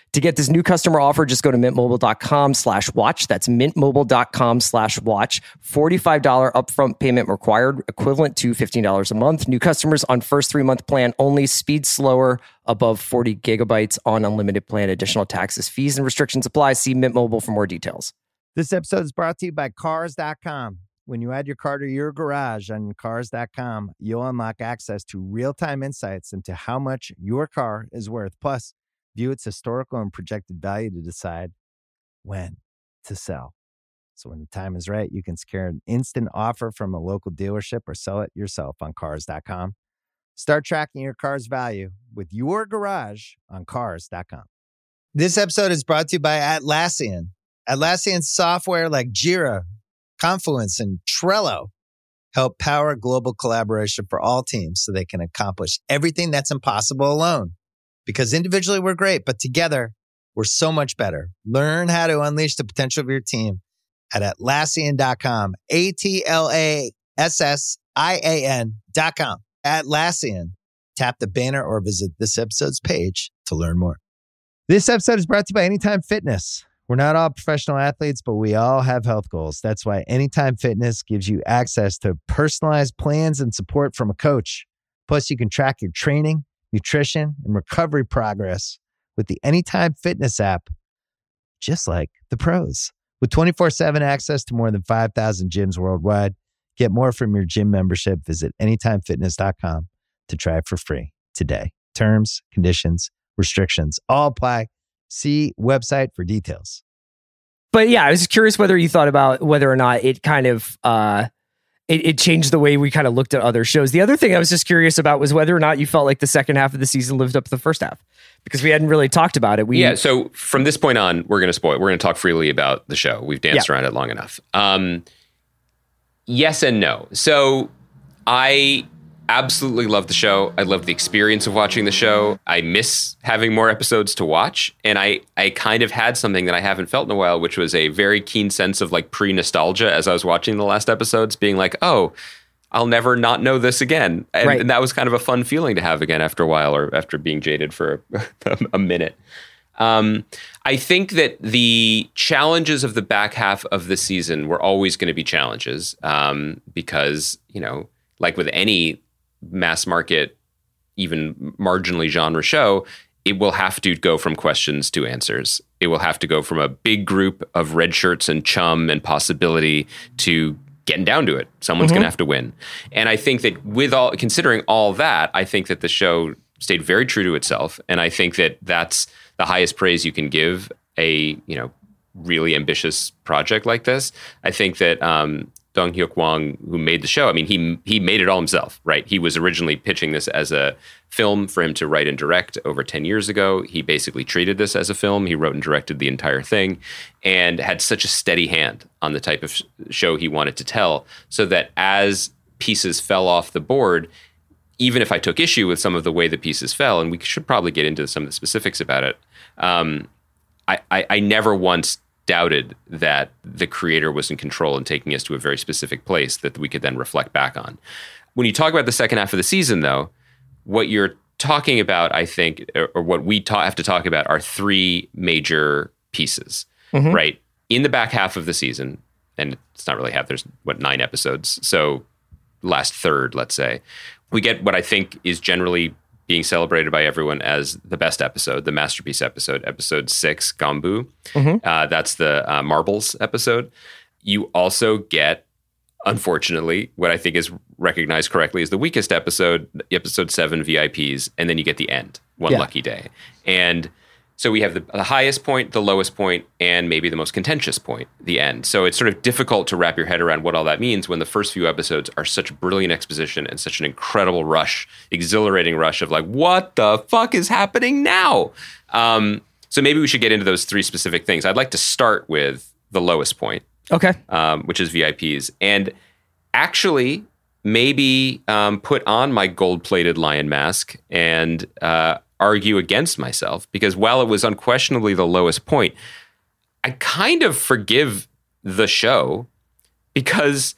To get this new customer offer, just go to mintmobile.com slash watch. That's mintmobile.com slash watch. forty-five dollars upfront payment required, equivalent to fifteen dollars a month. New customers on first three-month plan only. Speed slower, above forty gigabytes on unlimited plan. Additional taxes, fees, and restrictions apply. See Mint Mobile for more details. This episode is brought to you by Cars dot com. When you add your car to your garage on Cars dot com, you'll unlock access to real-time insights into how much your car is worth. Plus, view its historical and projected value to decide when to sell. So when the time is right, you can secure an instant offer from a local dealership or sell it yourself on Cars dot com. Start tracking your car's value with your garage on Cars dot com. This episode is brought to you by Atlassian. Atlassian software like Jira, Confluence, and Trello help power global collaboration for all teams so they can accomplish everything that's impossible alone. Because individually we're great, but together we're so much better. Learn how to unleash the potential of your team at Atlassian dot com. A T L A S S I A N dot com. Atlassian. Tap the banner or visit this episode's page to learn more. This episode is brought to you by Anytime Fitness. We're not all professional athletes, but we all have health goals. That's why Anytime Fitness gives you access to personalized plans and support from a coach. Plus, you can track your training, nutrition, and recovery progress with the Anytime Fitness app, just like the pros. With twenty-four seven access to more than five thousand gyms worldwide, get more from your gym membership. Visit anytime fitness dot com to try it for free today. Terms, conditions, restrictions, all apply. See website for details. But yeah, I was curious whether you thought about whether or not it kind of... Uh... It, it changed the way we kind of looked at other shows. The other thing I was just curious about was whether or not you felt like the second half of the season lived up to the first half, because we hadn't really talked about it. We, yeah, so from this point on, we're going to spoil. We're going to talk freely about the show. We've danced yeah. around it long enough. Um, yes and no. So I absolutely love the show. I love the experience of watching the show. I miss having more episodes to watch. And I, I kind of had something that I haven't felt in a while, which was a very keen sense of like pre-nostalgia as I was watching the last episodes, being like, oh, I'll never not know this again. And, right. and that was kind of a fun feeling to have again after a while, or after being jaded for a, a minute. Um, I think that the challenges of the back half of the season were always going to be challenges, um, because, you know, like with any mass market, even marginally genre show, it will have to go from questions to answers. It will have to go from a big group of red shirts and chum and possibility to getting down to it. Someone's mm-hmm. going to have to win. And I think that with all, considering all that, I think that the show stayed very true to itself. And I think that that's the highest praise you can give a, you know, really ambitious project like this. I think that, um, Dong-hyuk Wang, who made the show, I mean, he he made it all himself, right? He was originally pitching this as a film for him to write and direct over ten years ago. He basically treated this as a film. He wrote and directed the entire thing and had such a steady hand on the type of show he wanted to tell, so that as pieces fell off the board, even if I took issue with some of the way the pieces fell, and we should probably get into some of the specifics about it, um, I, I, I never once doubted that the creator was in control and taking us to a very specific place that we could then reflect back on. When you talk about the second half of the season, though, what you're talking about, I think, or what we ta- have to talk about are three major pieces, mm-hmm. right? In the back half of the season, and it's not really half, there's, what, nine episodes. So last third, let's say, we get what I think is generally being celebrated by everyone as the best episode, the masterpiece episode, episode six, Gambu. Mm-hmm. Uh, that's the uh, marbles episode. you also get, unfortunately, what I think is recognized correctly as the weakest episode, episode seven V I Ps, and then you get the end, one yeah. lucky day. And so we have the, the highest point, the lowest point, and maybe the most contentious point, the end. So it's sort of difficult to wrap your head around what all that means when the first few episodes are such brilliant exposition and such an incredible rush, exhilarating rush of like, what the fuck is happening now? Um, so maybe we should get into those three specific things. I'd like to start with the lowest point. Okay. Um, which is V I Ps. And actually maybe um, put on my gold-plated lion mask and... Uh, argue against myself, because while it was unquestionably the lowest point, I kind of forgive the show, because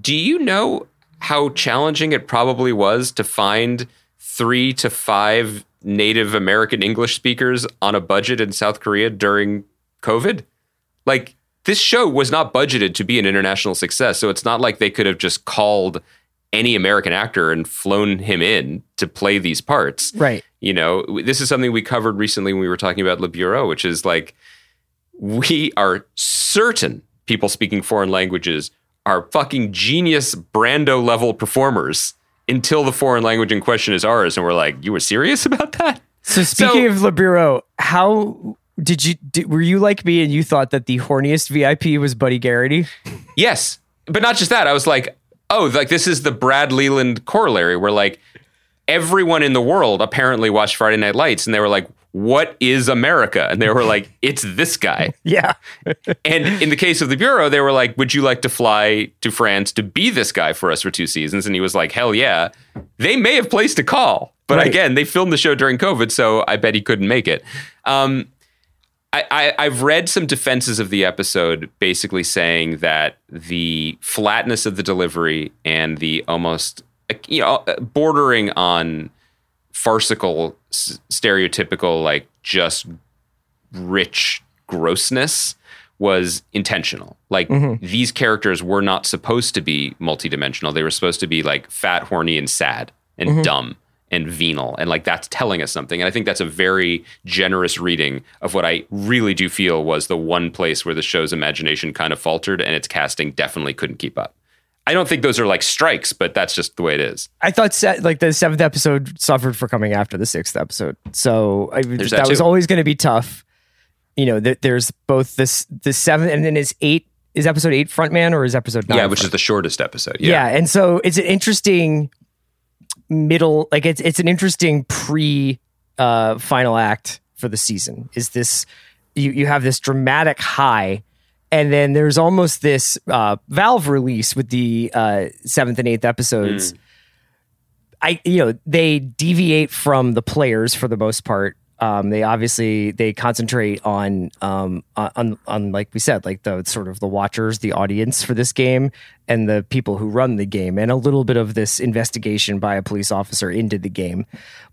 do you know how challenging it probably was to find three to five Native American English speakers on a budget in South Korea during COVID? Like, this show was not budgeted to be an international success, so it's not like they could have just called any American actor and flown him in to play these parts. Right. You know, this is something we covered recently when we were talking about Le Bureau, which is like, we are certain people speaking foreign languages are fucking genius Brando level performers until the foreign language in question is ours. And we're like, you were serious about that? So speaking so, of Le Bureau, how did you, did, were you like me and you thought that the horniest V I P was Buddy Garrity? Yes. But not just that. I was like, oh, like this is the Brad Leland corollary where like everyone in the world apparently watched Friday Night Lights and they were like, what is America? And they were like, it's this guy. Yeah. And in the case of the Bureau, they were like, would you like to fly to France to be this guy for us for two seasons? And he was like, hell yeah. They may have placed a call, but right. again, they filmed the show during COVID, so I bet he couldn't make it. Um, I, I, I've read some defenses of the episode basically saying that the flatness of the delivery and the almost, you know, bordering on farcical, s- stereotypical, like just rich grossness was intentional. Like mm-hmm. these characters were not supposed to be multidimensional. They were supposed to be like fat, horny, and sad and mm-hmm. dumb. And venal, and like that's telling us something. And I think that's a very generous reading of what I really do feel was the one place where the show's imagination kind of faltered and its casting definitely couldn't keep up. I don't think those are like strikes, but that's just the way it is. I thought like the seventh episode suffered for coming after the sixth episode, so I, that, that was always going to be tough. You know, th- there's both this the seventh and then is eight is episode eight frontman or is episode nine? Yeah, which front? Is the shortest episode. Yeah. yeah, and so it's an interesting. Middle, like it's it's an interesting pre uh, final act for the season. Is this you? You have this dramatic high, and then there's almost this uh, valve release with the uh, seventh and eighth episodes. Mm. I you know they deviate from the players for the most part. Um, they obviously they concentrate on um, on on like we said, like the sort of the watchers, the audience for this game, and the people who run the game, and a little bit of this investigation by a police officer into the game.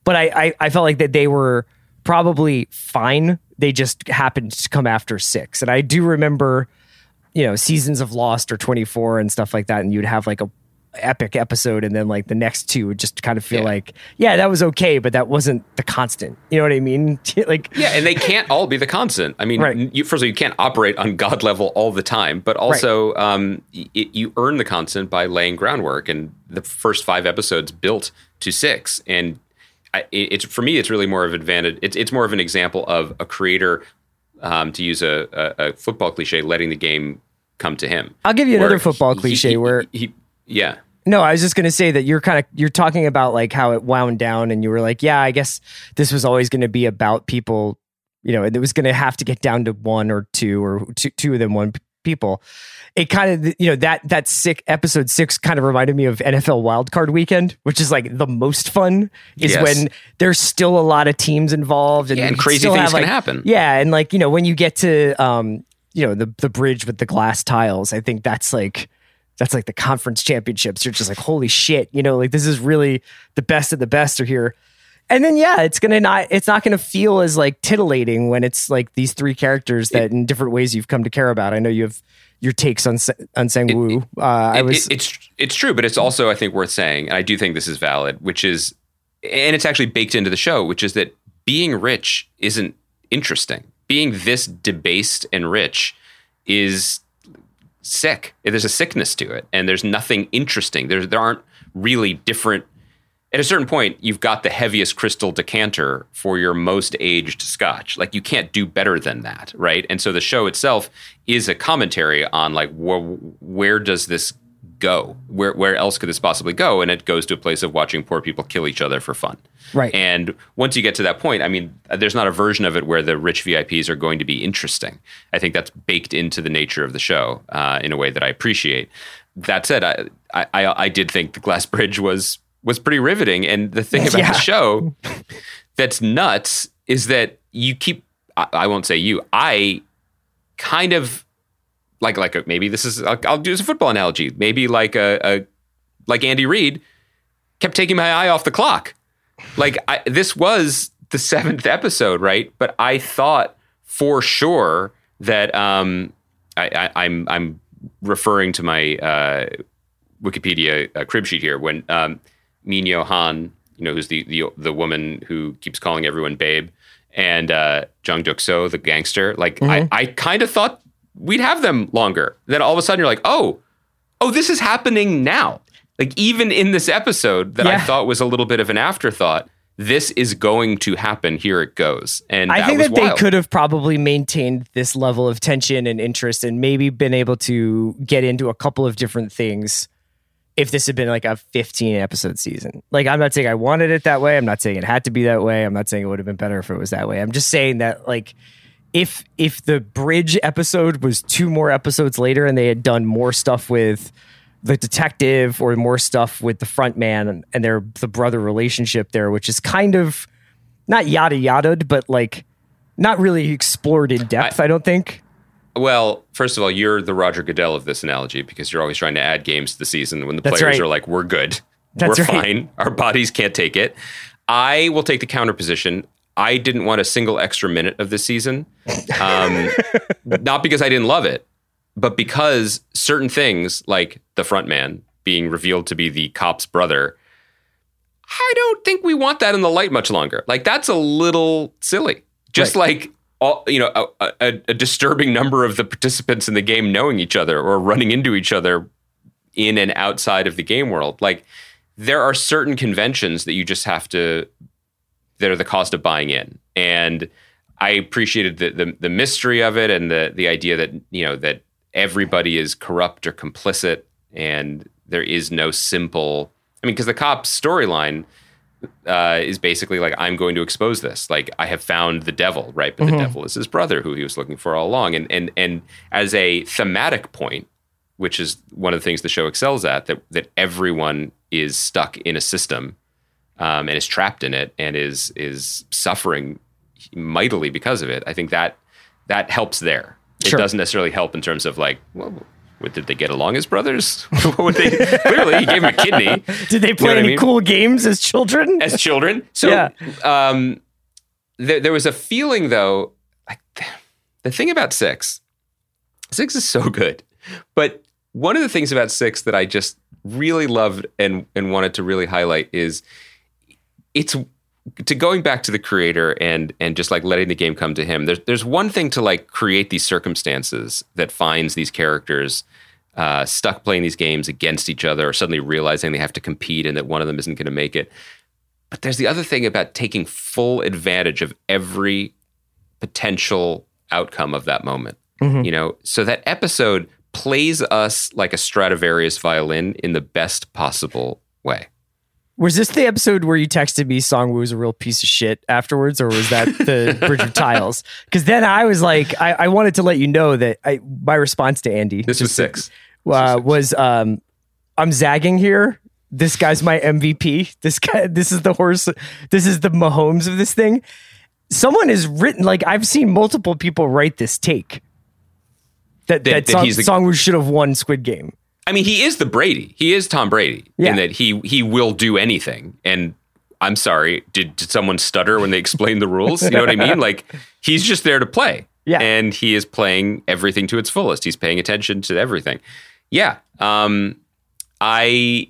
But I I, I felt like that they were probably fine. They just happened to come after six, and I do remember, you know, seasons of Lost or twenty-four and stuff like that, and you'd have like a epic episode and then like the next two would just kind of feel yeah. like yeah that was okay, but that wasn't the constant, you know what I mean? Like yeah and they can't all be the constant. I mean right. you, first of all, you can't operate on God level all the time, but also right. um it, you earn the constant by laying groundwork, and the first five episodes built to six, and I, it, it's for me it's really more of an advantage. It's, it's more of an example of a creator um to use a, a, a football cliche, letting the game come to him. I'll give you another football he, cliche he, where he, he Yeah. No, I was just going to say that you're kind of, you're talking about like how it wound down and you were like, yeah, I guess this was always going to be about people, you know, it was going to have to get down to one or two or two, two of them, one people. It kind of, you know, that, that sick episode six kind of reminded me of N F L wildcard weekend, which is like the most fun is yes. when there's still a lot of teams involved and, yeah, and crazy things have, can like, happen. Yeah. And like, you know, when you get to, um, you know, the, the bridge with the glass tiles, I think that's like, That's like the conference championships. You're just like, holy shit, you know, like this is really the best of the best are here. And then, yeah, it's going to not, it's not going to feel as like titillating when it's like these three characters that it, in different ways you've come to care about. I know you have your takes on, on Sang-woo. Uh, I was, it, it, it's, it's true, but it's also, I think, worth saying, and I do think this is valid, which is, and it's actually baked into the show, which is that being rich isn't interesting. Being this debased and rich is sick. There's a sickness to it, and there's nothing interesting. There, there aren't really different. At a certain point, you've got the heaviest crystal decanter for your most aged scotch. Like, you can't do better than that, right? And so the show itself is a commentary on, like, wh- where does this go? Where where else could this possibly go? And it goes to a place of watching poor people kill each other for fun. Right. And once you get to that point, I mean, there's not a version of it where the rich V I Ps are going to be interesting. I think that's baked into the nature of the show uh, in a way that I appreciate. That said, I I, I did think The Glass Bridge was... was pretty riveting. And the thing about yeah. the show that's nuts is that you keep, I, I won't say you, I kind of like, like a, maybe this is, I'll, I'll do as a football analogy. Maybe like a, a, like Andy Reid kept taking my eye off the clock. Like I, this was the seventh episode, right? But I thought for sure that um, I, I, I'm, I'm referring to my uh, Wikipedia uh, crib sheet here when, um, Minyo Han, you know, who's the, the the woman who keeps calling everyone babe, and uh, Jang Duk-seo, the gangster. Like, mm-hmm. I, I kind of thought we'd have them longer. Then all of a sudden you're like, oh, oh, this is happening now. Like, even in this episode that yeah. I thought was a little bit of an afterthought, this is going to happen. Here it goes. And I that think was that wild. They could have probably maintained this level of tension and interest and maybe been able to get into a couple of different things if this had been like a fifteen episode season. Like, I'm not saying I wanted it that way. I'm not saying it had to be that way. I'm not saying it would have been better if it was that way. I'm just saying that, like, if if the bridge episode was two more episodes later and they had done more stuff with the detective or more stuff with the front man and, and their the brother relationship there, which is kind of not yada yada'd, but like not really explored in depth, I, I don't think. Well, first of all, you're the Roger Goodell of this analogy because you're always trying to add games to the season when the That's players right. are like, we're good, That's we're right. fine, our bodies can't take it. I will take the counter position. I didn't want a single extra minute of this season. Um, not because I didn't love it, but because certain things like the front man being revealed to be the cop's brother, I don't think we want that in the light much longer. Like, that's a little silly. Just right. like... All, you know, a, a, a disturbing number of the participants in the game knowing each other or running into each other in and outside of the game world. Like, there are certain conventions that you just have to, that are the cost of buying in. And I appreciated the the, the mystery of it and the the idea that, you know, that everybody is corrupt or complicit and there is no simple, I mean, because the cop storyline Uh, is basically like, I'm going to expose this. Like, I have found the devil, right? But mm-hmm. the devil is his brother who he was looking for all along. And and and as a thematic point, which is one of the things the show excels at, that that everyone is stuck in a system um, and is trapped in it and is is suffering mightily because of it. I think that that helps there. Sure. It doesn't necessarily help in terms of like, well, did they get along as brothers? they, clearly, he gave him a kidney. Did they play you know any I mean? cool games as children? As children. So yeah. um, th- there was a feeling, though, like the thing about Six, Six is so good. But one of the things about Six that I just really loved and, and wanted to really highlight is it's to going back to the creator and and just like letting the game come to him. There's there's one thing to like create these circumstances that finds these characters uh, stuck playing these games against each other or suddenly realizing they have to compete and that one of them isn't going to make it. But there's the other thing about taking full advantage of every potential outcome of that moment. Mm-hmm. You know, so that episode plays us like a Stradivarius violin in the best possible way. Was this the episode where you texted me Song Woo's a real piece of shit afterwards, or was that the Bridge of Tiles? Because then I was like, I, I wanted to let you know that I, my response to Andy this was six uh, this was, six. was um, I'm zagging here. This guy's my M V P. This guy, this is the horse. This is the Mahomes of this thing. Someone has written, like, I've seen multiple people write this take that that, that, that Song, the- Song Woo should have won Squid Game. I mean, he is the Brady. He is Tom Brady yeah. in that he he will do anything. And I'm sorry, did, did someone stutter when they explained the rules? You know what I mean? Like, he's just there to play. Yeah. And he is playing everything to its fullest. He's paying attention to everything. Yeah. Um, I,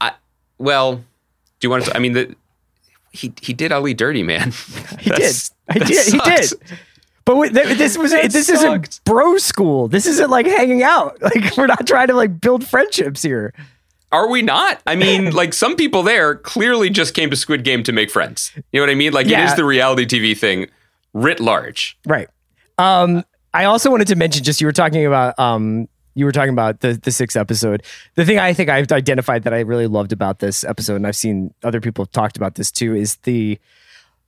I, well, do you want to, I mean, the, he, he did Ali dirty, man. He did. I did. He did. But wait, th- this was it this sucked. Isn't bro school. This isn't like hanging out. Like, we're not trying to like build friendships here. Are we not? I mean, like, some people there clearly just came to Squid Game to make friends. You know what I mean? Like, yeah. It is the reality T V thing writ large. Right. Um, I also wanted to mention, just you were talking about um, you were talking about the, the sixth episode. The thing I think I've identified that I really loved about this episode, and I've seen other people have talked about this too, is the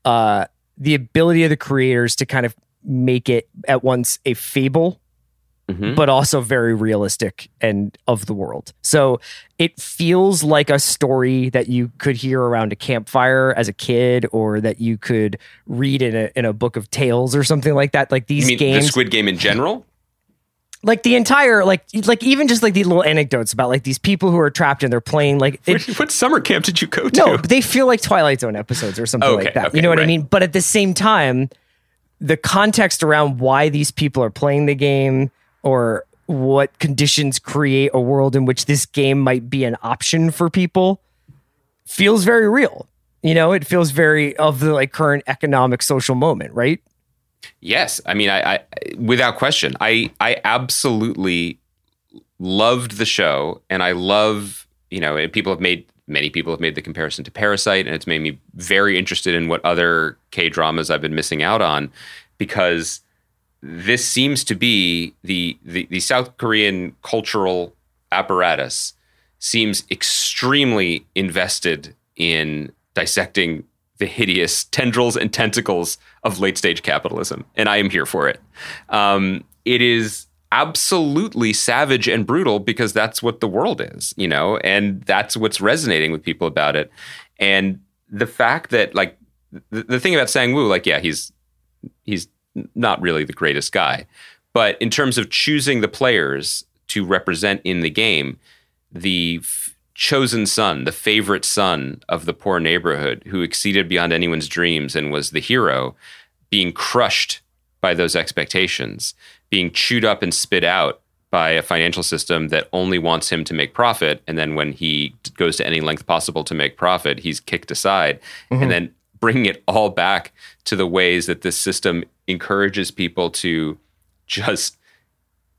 uh, the ability of the creators to kind of make it at once a fable, mm-hmm. but also very realistic and of the world. So it feels like a story that you could hear around a campfire as a kid, or that you could read in a in a book of tales or something like that. Like these you mean games, the Squid Game in general, like the entire like like even just like the little anecdotes about like these people who are trapped and they're playing like it, what, what summer camp did you go to? No, they feel like Twilight Zone episodes or something okay, like that. Okay, you know what right. I mean? But at the same time, the context around why these people are playing the game, or what conditions create a world in which this game might be an option for people, feels very real. You know, it feels very of the like current economic social moment, right? Yes. I mean, I, I without question, I, I absolutely loved the show, and I love, you know, and people have made, many people have made the comparison to Parasite, and it's made me very interested in what other K-dramas I've been missing out on, because this seems to be the, the the South Korean cultural apparatus seems extremely invested in dissecting the hideous tendrils and tentacles of late-stage capitalism, and I am here for it. Um, it is absolutely savage and brutal, because that's what the world is, you know, and that's what's resonating with people about it. And the fact that, like, the, the thing about Sang-woo, like, yeah, he's he's not really the greatest guy. But in terms of choosing the players to represent in the game, the f- chosen son, the favorite son of the poor neighborhood who exceeded beyond anyone's dreams and was the hero, being crushed by those expectations, being chewed up and spit out by a financial system that only wants him to make profit. And then when he goes to any length possible to make profit, he's kicked aside. Mm-hmm. And then bringing it all back to the ways that this system encourages people to just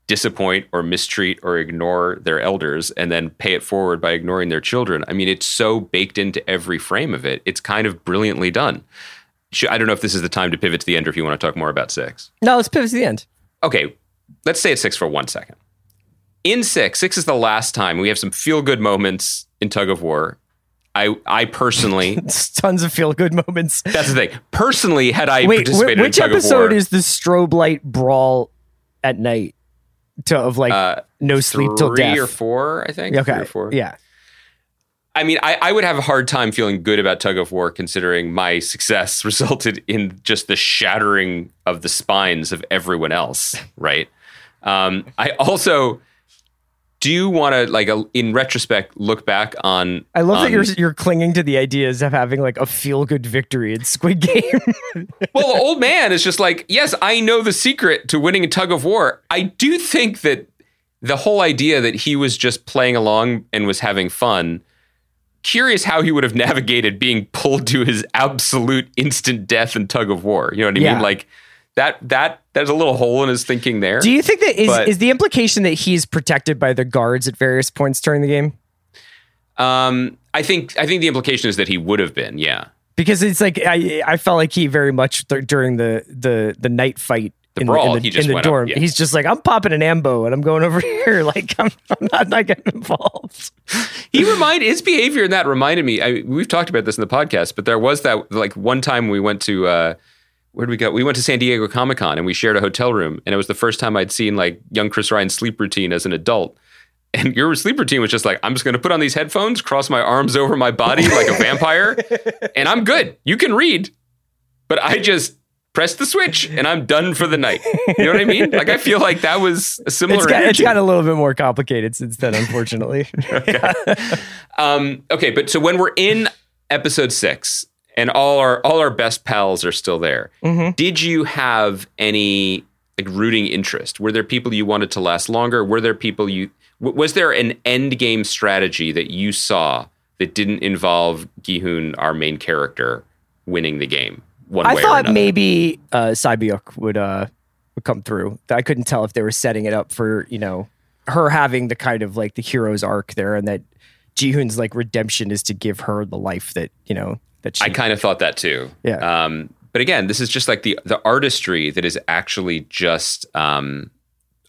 disappoint or mistreat or ignore their elders, and then pay it forward by ignoring their children. I mean, it's so baked into every frame of it. It's kind of brilliantly done. I don't know if this is the time to pivot to the end, or if you want to talk more about Six. No, let's pivot to the end. Okay, let's stay at Six for one second. In Six, Six is the last time we have some feel-good moments in Tug of War. I, I personally... Tons of feel-good moments. That's the thing. Personally, had I Wait, participated which in Tug of War... Which episode is the strobe light brawl at night to, of, like, uh, no sleep till death? Three or four, I think. Okay. Three or four. Yeah. I mean, I, I would have a hard time feeling good about Tug of War, considering my success resulted in just the shattering of the spines of everyone else, right? Um, I also... Do you want to, like, a, in retrospect, look back on... I love on, that you're you're clinging to the ideas of having, like, a feel-good victory in Squid Game. Well, the old man is just like, yes, I know the secret to winning a tug of war. I do think that the whole idea that he was just playing along and was having fun, curious how he would have navigated being pulled to his absolute instant death in tug of war. You know what I yeah. mean? Like... That that there's a little hole in his thinking there. Do you think that is but, is the implication that he's protected by the guards at various points during the game? Um, I think I think the implication is that he would have been, yeah. Because it's like I I felt like he very much th- during the the the night fight the in, brawl, in the, he just in the went dorm. Up, yeah. He's just like, I'm popping an ambo and I'm going over here. Like I'm, I'm not not getting involved. He remind his behavior in that reminded me. I, we've talked about this in the podcast, but there was that like one time we went to. Uh, Where did we go? We went to San Diego Comic-Con and we shared a hotel room. And it was the first time I'd seen like young Chris Ryan's sleep routine as an adult. And your sleep routine was just like, I'm just going to put on these headphones, cross my arms over my body like a vampire, and I'm good. You can read. But I just press the switch and I'm done for the night. You know what I mean? Like, I feel like that was a similar it's got, energy. It's got a little bit more complicated since then, unfortunately. okay. Um, okay, but so when we're in episode six, and all our all our best pals are still there. Mm-hmm. Did you have any like rooting interest? Were there people you wanted to last longer? Were there people you w- was there an end game strategy that you saw that didn't involve Gi-hoon, our main character, winning the game? one I way or another. I thought maybe uh, Saibyuk would uh, would come through. I couldn't tell if they were setting it up for, you know, her having the kind of like the hero's arc there, and that Ji-hoon's like redemption is to give her the life that, you know, that she... I kind of thought that too. Yeah. Um, but again, this is just like the the artistry that is actually just, um,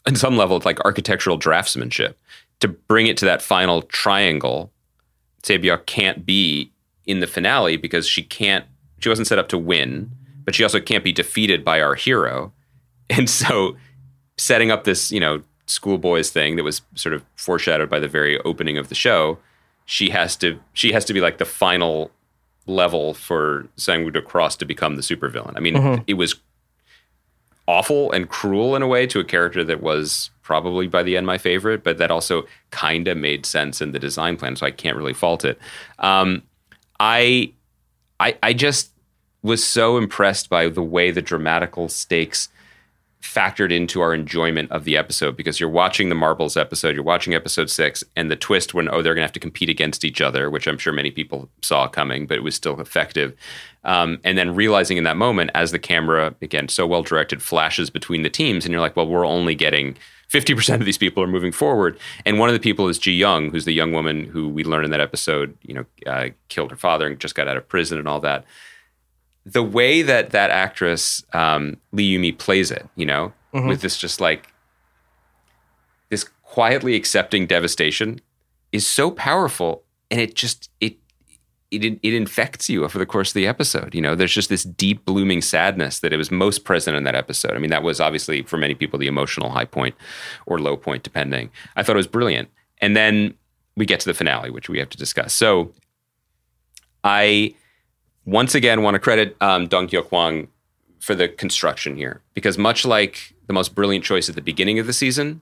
on some level, it's like architectural draftsmanship. To bring it to that final triangle, Saibyuk can't be in the finale because she can't, she wasn't set up to win, but she also can't be defeated by our hero. And so setting up this, you know, schoolboys thing that was sort of foreshadowed by the very opening of the show, she has to she has to be like the final level for Sang-woo to cross to become the supervillain. I mean, mm-hmm. it was awful and cruel in a way to a character that was probably by the end my favorite, but that also kind of made sense in the design plan, so I can't really fault it. Um, I, I, I just was so impressed by the way the dramatical stakes factored into our enjoyment of the episode, because you're watching the Marbles episode, you're watching episode six, and the twist when, oh, they're going to have to compete against each other, which I'm sure many people saw coming, but it was still effective. Um, and then realizing in that moment, as the camera, again, so well directed, flashes between the teams, and you're like, well, we're only getting fifty percent of these people are moving forward. And one of the people is Ji Young, who's the young woman who we learn in that episode, you know, uh, killed her father and just got out of prison and all that. The way that that actress, um, Lee Yumi, plays it, you know, mm-hmm. with this just like, this quietly accepting devastation is so powerful. And it just, it, it, it infects you over the course of the episode. You know, there's just this deep blooming sadness that it was most present in that episode. I mean, that was obviously for many people, the emotional high point or low point, depending. I thought it was brilliant. And then we get to the finale, which we have to discuss. So I... Once again, want to credit um, Dong Hyuk-hwang for the construction here, because much like the most brilliant choice at the beginning of the season,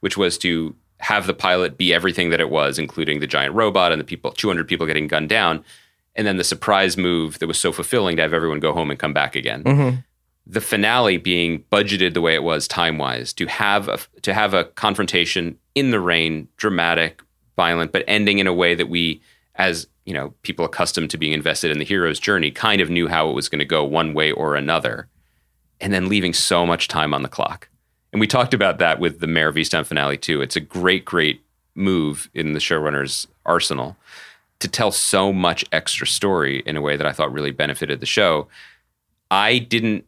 which was to have the pilot be everything that it was, including the giant robot and the people, two hundred people getting gunned down, and then the surprise move that was so fulfilling to have everyone go home and come back again. Mm-hmm. The finale being budgeted the way it was time-wise, to have a, to have a confrontation in the rain, dramatic, violent, but ending in a way that we, as you know, people accustomed to being invested in the hero's journey kind of knew how it was going to go one way or another, and then leaving so much time on the clock. And we talked about that with the Mayor of Easttown finale too. It's a great, great move in the showrunner's arsenal to tell so much extra story in a way that I thought really benefited the show. I didn't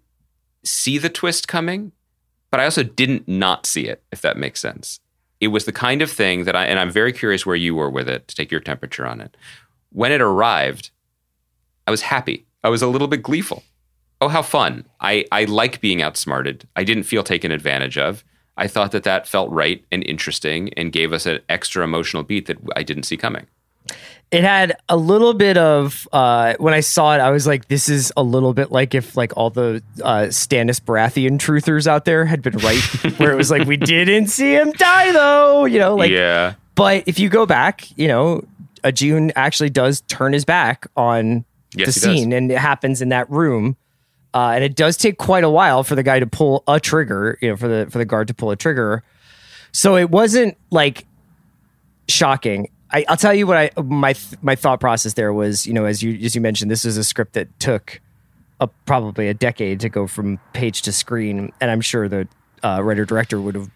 see the twist coming, but I also didn't not see it, if that makes sense. It was the kind of thing that I, and I'm very curious where you were with it, to take your temperature on it. When it arrived, I was happy. I was a little bit gleeful. Oh, how fun. I, I like being outsmarted. I didn't feel taken advantage of. I thought that that felt right and interesting and gave us an extra emotional beat that I didn't see coming. It had a little bit of, uh, when I saw it, I was like, this is a little bit like if like all the uh, Stannis Baratheon truthers out there had been right, where it was like, we didn't see him die though, you know, like, yeah. But if you go back, you know, Uh, Ji-hoon actually does turn his back on yes, the scene, does. And it happens in that room. Uh, and it does take quite a while for the guy to pull a trigger, you know, for the for the guard to pull a trigger. So it wasn't like shocking. I, I'll tell you what I my my thought process there was. You know, as you as you mentioned, this is a script that took a, probably a decade to go from page to screen, and I'm sure the uh, writer director would have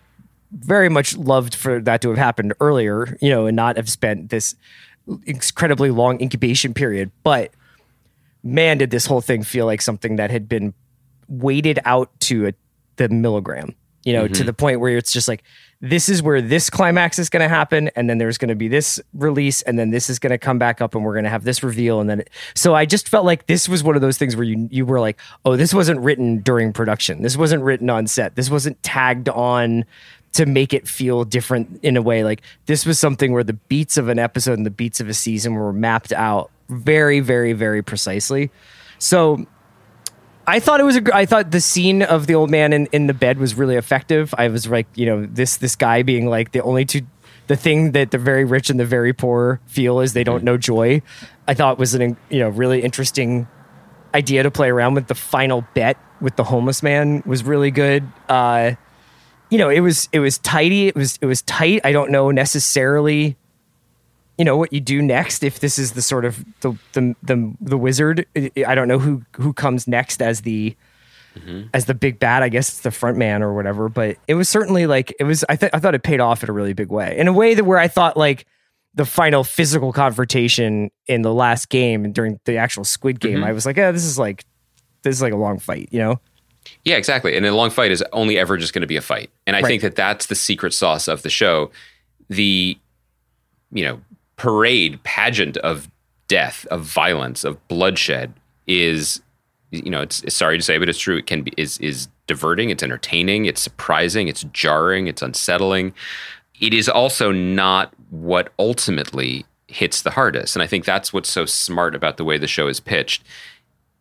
very much loved for that to have happened earlier, you know, and not have spent this incredibly long incubation period. But man, did this whole thing feel like something that had been weighted out to a, the milligram, you know, mm-hmm. to the point where it's just like, this is where this climax is going to happen, and then there's going to be this release, and then this is going to come back up, and we're going to have this reveal, and then it, so I just felt like this was one of those things where you you were like, oh, this wasn't written during production, this wasn't written on set, this wasn't tagged on to make it feel different in a way. Like this was something where the beats of an episode and the beats of a season were mapped out very, very, very precisely. So I thought it was, a, I thought the scene of the old man in, in the bed was really effective. I was like, you know, this, this guy being like the only two, the thing that the very rich and the very poor feel is they don't know joy. I thought was an, you know, really interesting idea to play around with. The final bet with the homeless man was really good. Uh, You know, it was it was tidy. It was it was tight. I don't know necessarily, you know, what you do next, if this is the sort of the the the, the wizard. I don't know who, who comes next as the mm-hmm. as the big bad. I guess it's the front man or whatever. But it was certainly like it was. I th- I thought it paid off in a really big way, in a way that where I thought like the final physical confrontation in the last game and during the actual Squid Game, mm-hmm. I was like, oh, this is like this is like a long fight, you know. Yeah, exactly. And a long fight is only ever just going to be a fight. And I right. think that that's the secret sauce of the show. The, you know, parade, pageant of death, of violence, of bloodshed is, you know, it's, it's sorry to say, but it's true. It can be, is, is diverting. It's entertaining. It's surprising. It's jarring. It's unsettling. It is also not what ultimately hits the hardest. And I think that's what's so smart about the way the show is pitched.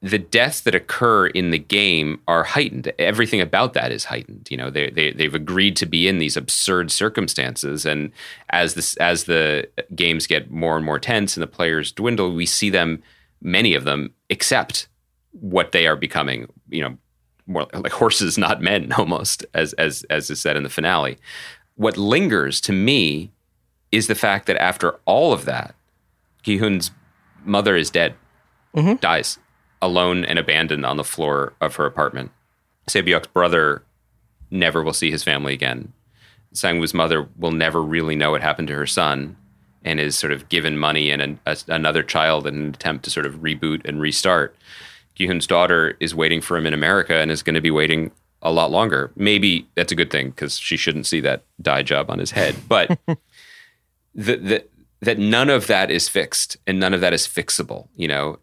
The deaths that occur in the game are heightened. Everything about that is heightened. You know, they, they, they've agreed to be in these absurd circumstances. And as this, as the games get more and more tense and the players dwindle, we see them, many of them, accept what they are becoming, you know, more like horses, not men, almost, as, as, as is said in the finale. What lingers to me is the fact that after all of that, Ki-hoon's mother is dead, mm-hmm. dies. Alone and abandoned on the floor of her apartment. Sae-byuk's brother never will see his family again. Sang-woo's mother will never really know what happened to her son and is sort of given money and an, a, another child in an attempt to sort of reboot and restart. Ki-hoon's daughter is waiting for him in America and is going to be waiting a lot longer. Maybe that's a good thing because she shouldn't see that dye job on his head. But the, the, that none of that is fixed and none of that is fixable, you know,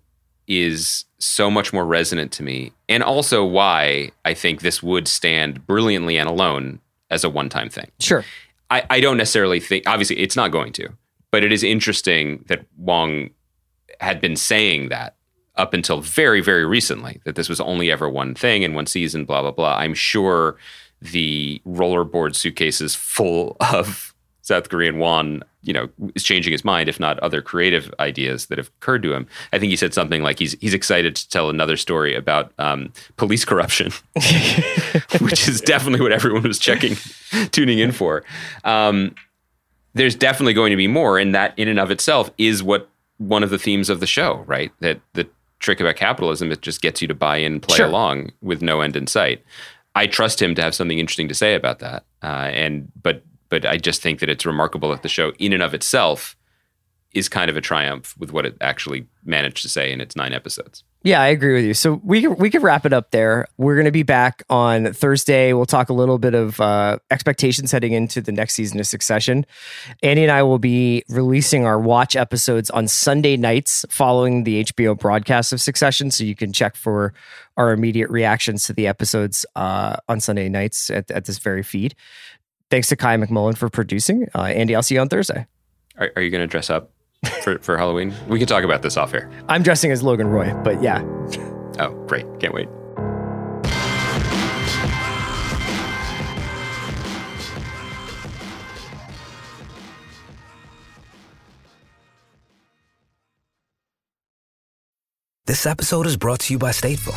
is so much more resonant to me, and also why I think this would stand brilliantly and alone as a one-time thing. Sure. I, I don't necessarily think, obviously it's not going to, but it is interesting that Wong had been saying that up until very, very recently, that this was only ever one thing in one season, blah, blah, blah. I'm sure the rollerboard suitcases full of South Korean won, you know, is changing his mind, if not other creative ideas that have occurred to him. I think he said something like he's he's excited to tell another story about um, police corruption, which is definitely what everyone was checking, tuning in for. Um, there's definitely going to be more, and that in and of itself is what one of the themes of the show, right? That the trick about capitalism, it just gets you to buy in, play sure. along with no end in sight. I trust him to have something interesting to say about that, uh, and but. But I just think that it's remarkable that the show in and of itself is kind of a triumph with what it actually managed to say in its nine episodes. Yeah, I agree with you. So we we could wrap it up there. We're going to be back on Thursday. We'll talk a little bit of uh, expectations heading into the next season of Succession. Andy and I will be releasing our Watch episodes on Sunday nights following the H B O broadcast of Succession. So you can check for our immediate reactions to the episodes uh, on Sunday nights at, at this very feed. Thanks to Kai McMullen for producing. Uh, Andy, I'll see you on Thursday. Are, are you going to dress up for, for Halloween? We can talk about this off air. I'm dressing as Logan Roy, but yeah. Oh, great. Can't wait. This episode is brought to you by State Farm.